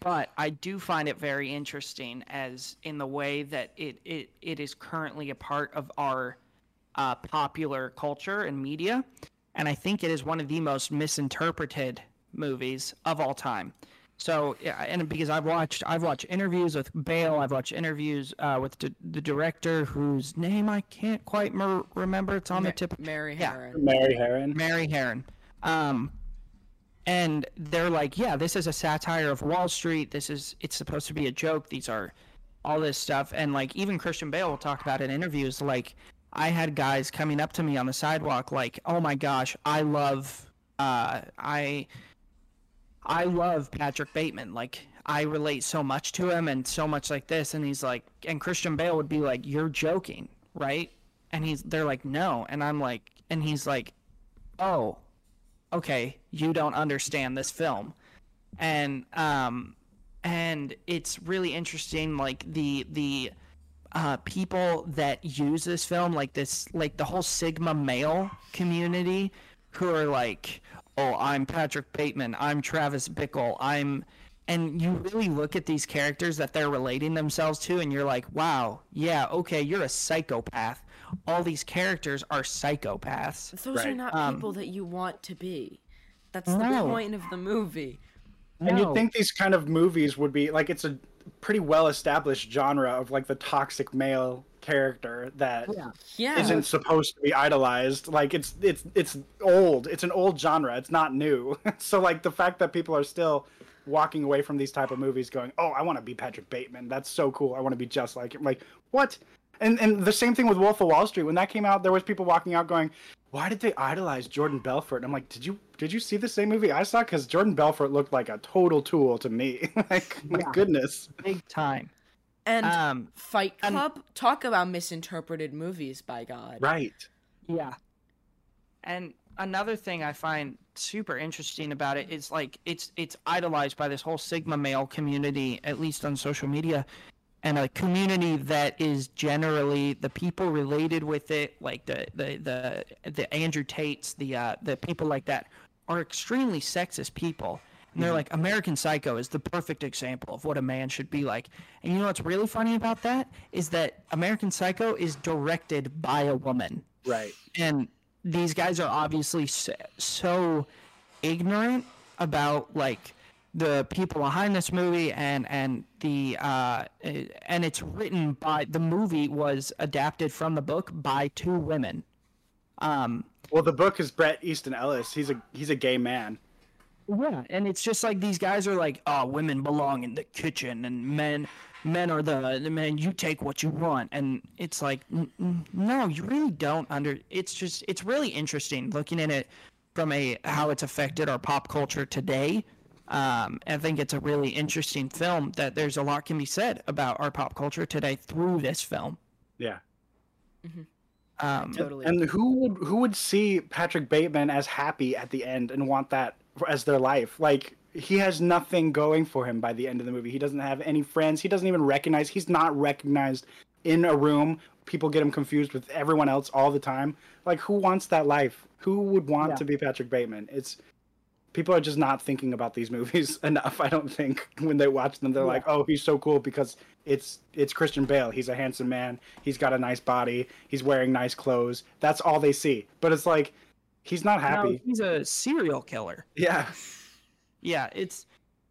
But I do find it very interesting as in the way that it, it, it is currently a part of our uh, popular culture and media. And I think it is one of the most misinterpreted movies of all time. So, and because I've watched, I've watched interviews with Bale, I've watched interviews uh, with d- the director whose name I can't quite mer- remember. It's on Ma- the tip. Mary Harron. Yeah. Mary Harron. Mary Harron. Um, and they're like, yeah, this is a satire of Wall Street. This is, it's supposed to be a joke. These are all this stuff. And like, even Christian Bale will talk about it in interviews. Like, I had guys coming up to me on the sidewalk, like, oh my gosh, I love, uh, I. I love Patrick Bateman. Like, I relate so much to him and so much like this. And he's like, and Christian Bale would be like, you're joking, right? And he's, they're like, no. And I'm like, and he's like, oh, okay, you don't understand this film. And, um, and it's really interesting, like, the, the, uh, people that use this film, like this, like the whole Sigma male community who are like, oh, I'm Patrick Bateman, I'm Travis Bickle, I'm... And you really look at these characters that they're relating themselves to, and you're like, wow, yeah, okay, you're a psychopath. All these characters are psychopaths. Those right. are not um, people that you want to be. That's no. the point of the movie. And no. you'd think these kind of movies would be... Like, it's a pretty well-established genre of, like, the toxic male character that yeah. Yeah. isn't supposed to be idolized. Like, it's it's it's old. It's an old genre. It's not new. So, like, the fact that people are still walking away from these type of movies going, oh, I want to be Patrick Bateman. That's so cool. I want to be just like him. Like, what? And, and the same thing with Wolf of Wall Street. When that came out, there was people walking out going, why did they idolize Jordan Belfort? And I'm like, did you did you see the same movie I saw? Because Jordan Belfort looked like a total tool to me. Like, yeah. my goodness. Big time. And um, Fight Club, and, talk about misinterpreted movies, by God. Right. Yeah. And another thing I find super interesting about it is, like, it's it's idolized by this whole Sigma male community, at least on social media, and a community that is generally the people related with it, like the the the, the Andrew Tates, the uh, the people like that, are extremely sexist people. And they're like, American Psycho is the perfect example of what a man should be like. And you know what's really funny about that is that American Psycho is directed by a woman. Right. And these guys are obviously so, so ignorant about, like, the people behind this movie, and and the uh, and it's written by, the movie was adapted from the book by two women. Um, well, the book is Bret Easton Ellis. He's a he's a gay man. Yeah, and it's just like these guys are like, oh, women belong in the kitchen, and men men are the, the men, you take what you want. And it's like, n- n- no, you really don't under... It's just, it's really interesting looking at it from a how it's affected our pop culture today. Um, I think it's a really interesting film that there's a lot can be said about our pop culture today through this film. Yeah. Mm-hmm. Um, totally. And who would, who would see Patrick Bateman as happy at the end and want that as their life? Like, he has nothing going for him by the end of the movie. He doesn't have any friends. He doesn't even recognize. He's not recognized in a room. People get him confused with everyone else all the time. Like, who wants that life? Who would want yeah. to be Patrick Bateman? It's, people are just not thinking about these movies enough, I don't think. When they watch them, they're yeah. like, oh, he's so cool because it's it's Christian Bale. He's a handsome man. He's got a nice body. He's wearing nice clothes. That's all they see. But it's like, he's not happy. No, he's a serial killer. Yeah. Yeah, it's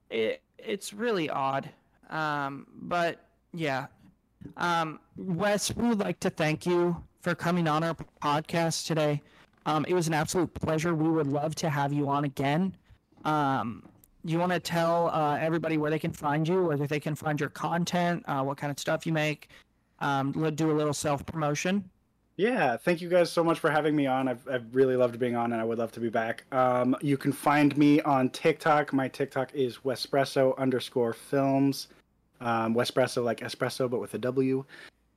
it, it's really odd. Um, but, yeah. Um, Wes, we would like to thank you for coming on our podcast today. Um, it was an absolute pleasure. We would love to have you on again. Um, you want to tell uh, everybody where they can find you, whether they can find your content, uh, what kind of stuff you make, um, do a little self-promotion? Yeah, thank you guys so much for having me on. I've, I've really loved being on, and I would love to be back. Um, you can find me on TikTok. My TikTok is Wespresso underscore films. Um, Wespresso, like espresso, but with a W.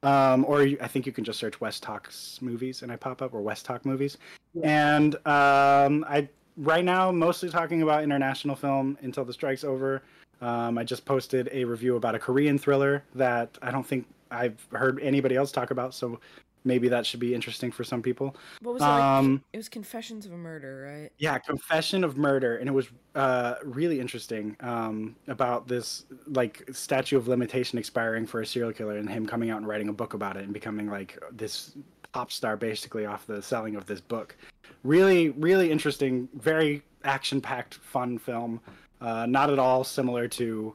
Um, or you, I think you can just search West Talks movies, and I pop up, or West Talk movies. Yeah. And um, I right now mostly talking about international film until the strike's over. Um, I just posted a review about a Korean thriller that I don't think... I've heard anybody else talk about, so maybe that should be interesting for some people. What was it um, like? It was Confessions of a Murder, right? Yeah, Confession of Murder, and it was uh, really interesting um, about this like statute of limitation expiring for a serial killer, and him coming out and writing a book about it and becoming like this pop star basically off the selling of this book. Really, really interesting, very action-packed, fun film. Uh, not at all similar to,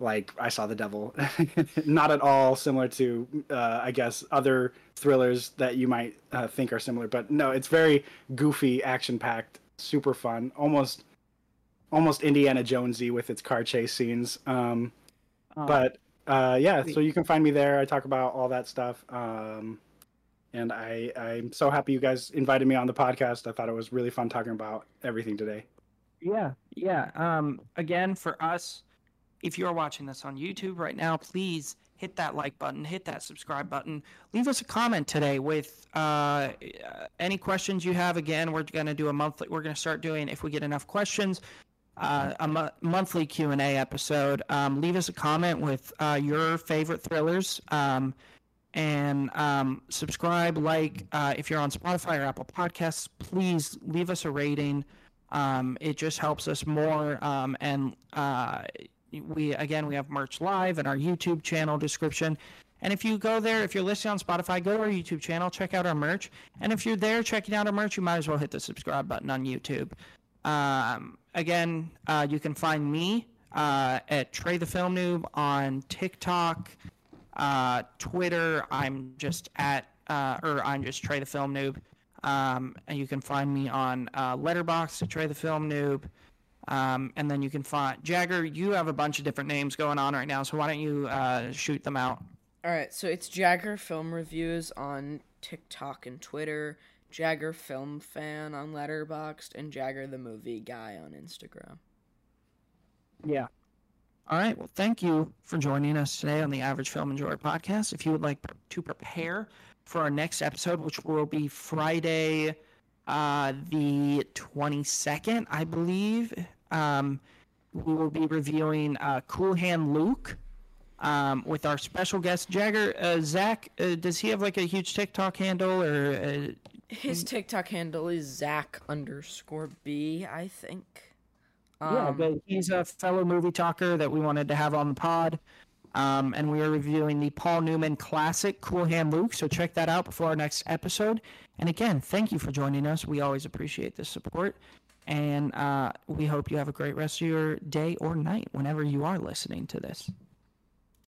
like, I Saw the Devil. Not at all similar to, uh, I guess, other thrillers that you might uh, think are similar. But no, it's very goofy, action-packed, super fun, almost almost Indiana Jonesy with its car chase scenes. Um, oh. But, uh, yeah, so you can find me there. I talk about all that stuff. Um, and I, I'm so happy you guys invited me on the podcast. I thought it was really fun talking about everything today. Yeah, yeah. Um, again, for us, if you're watching this on YouTube right now, please hit that like button, hit that subscribe button. Leave us a comment today with uh, any questions you have. Again, we're going to do a monthly, we're going to start doing, if we get enough questions, uh, a mo- monthly Q and A episode. Um, leave us a comment with uh, your favorite thrillers. Um, and um, subscribe, like, uh, if you're on Spotify or Apple Podcasts, please leave us a rating. Um, it just helps us more, um, and uh, we again we have merch live in our YouTube channel description. And if you go there, if you're listening on Spotify, go to our YouTube channel, check out our merch. And if you're there checking out our merch, you might as well hit the subscribe button on YouTube. Um, again, uh, you can find me uh, at Trey the Film Noob on TikTok, uh, Twitter. I'm just at uh, or I'm just Trey the Film Noob. Um, and you can find me on uh, Letterboxd to Trey the Film Noob. Um, and then you can find Jagger. You have a bunch of different names going on right now, so why don't you uh, shoot them out? All right, so it's Jagger Film Reviews on TikTok and Twitter, Jagger Film Fan on Letterboxd, and Jagger the Movie Guy on Instagram. Yeah. All right, well, thank you for joining us today on the Average Film Enjoyer podcast. If you would like to prepare for our next episode, which will be Friday uh, the twenty-second, I believe, um, we will be reviewing uh, Cool Hand Luke um, with our special guest, Jagger. Uh, Zach, uh, does he have like a huge TikTok handle? or? Uh, His TikTok handle is Zach underscore B, I think. Um, yeah, but he's a fellow movie talker that we wanted to have on the pod. Um, and we are reviewing the Paul Newman classic, Cool Hand Luke, so check that out before our next episode. And again, thank you for joining us. We always appreciate the support, and uh, we hope you have a great rest of your day or night whenever you are listening to this.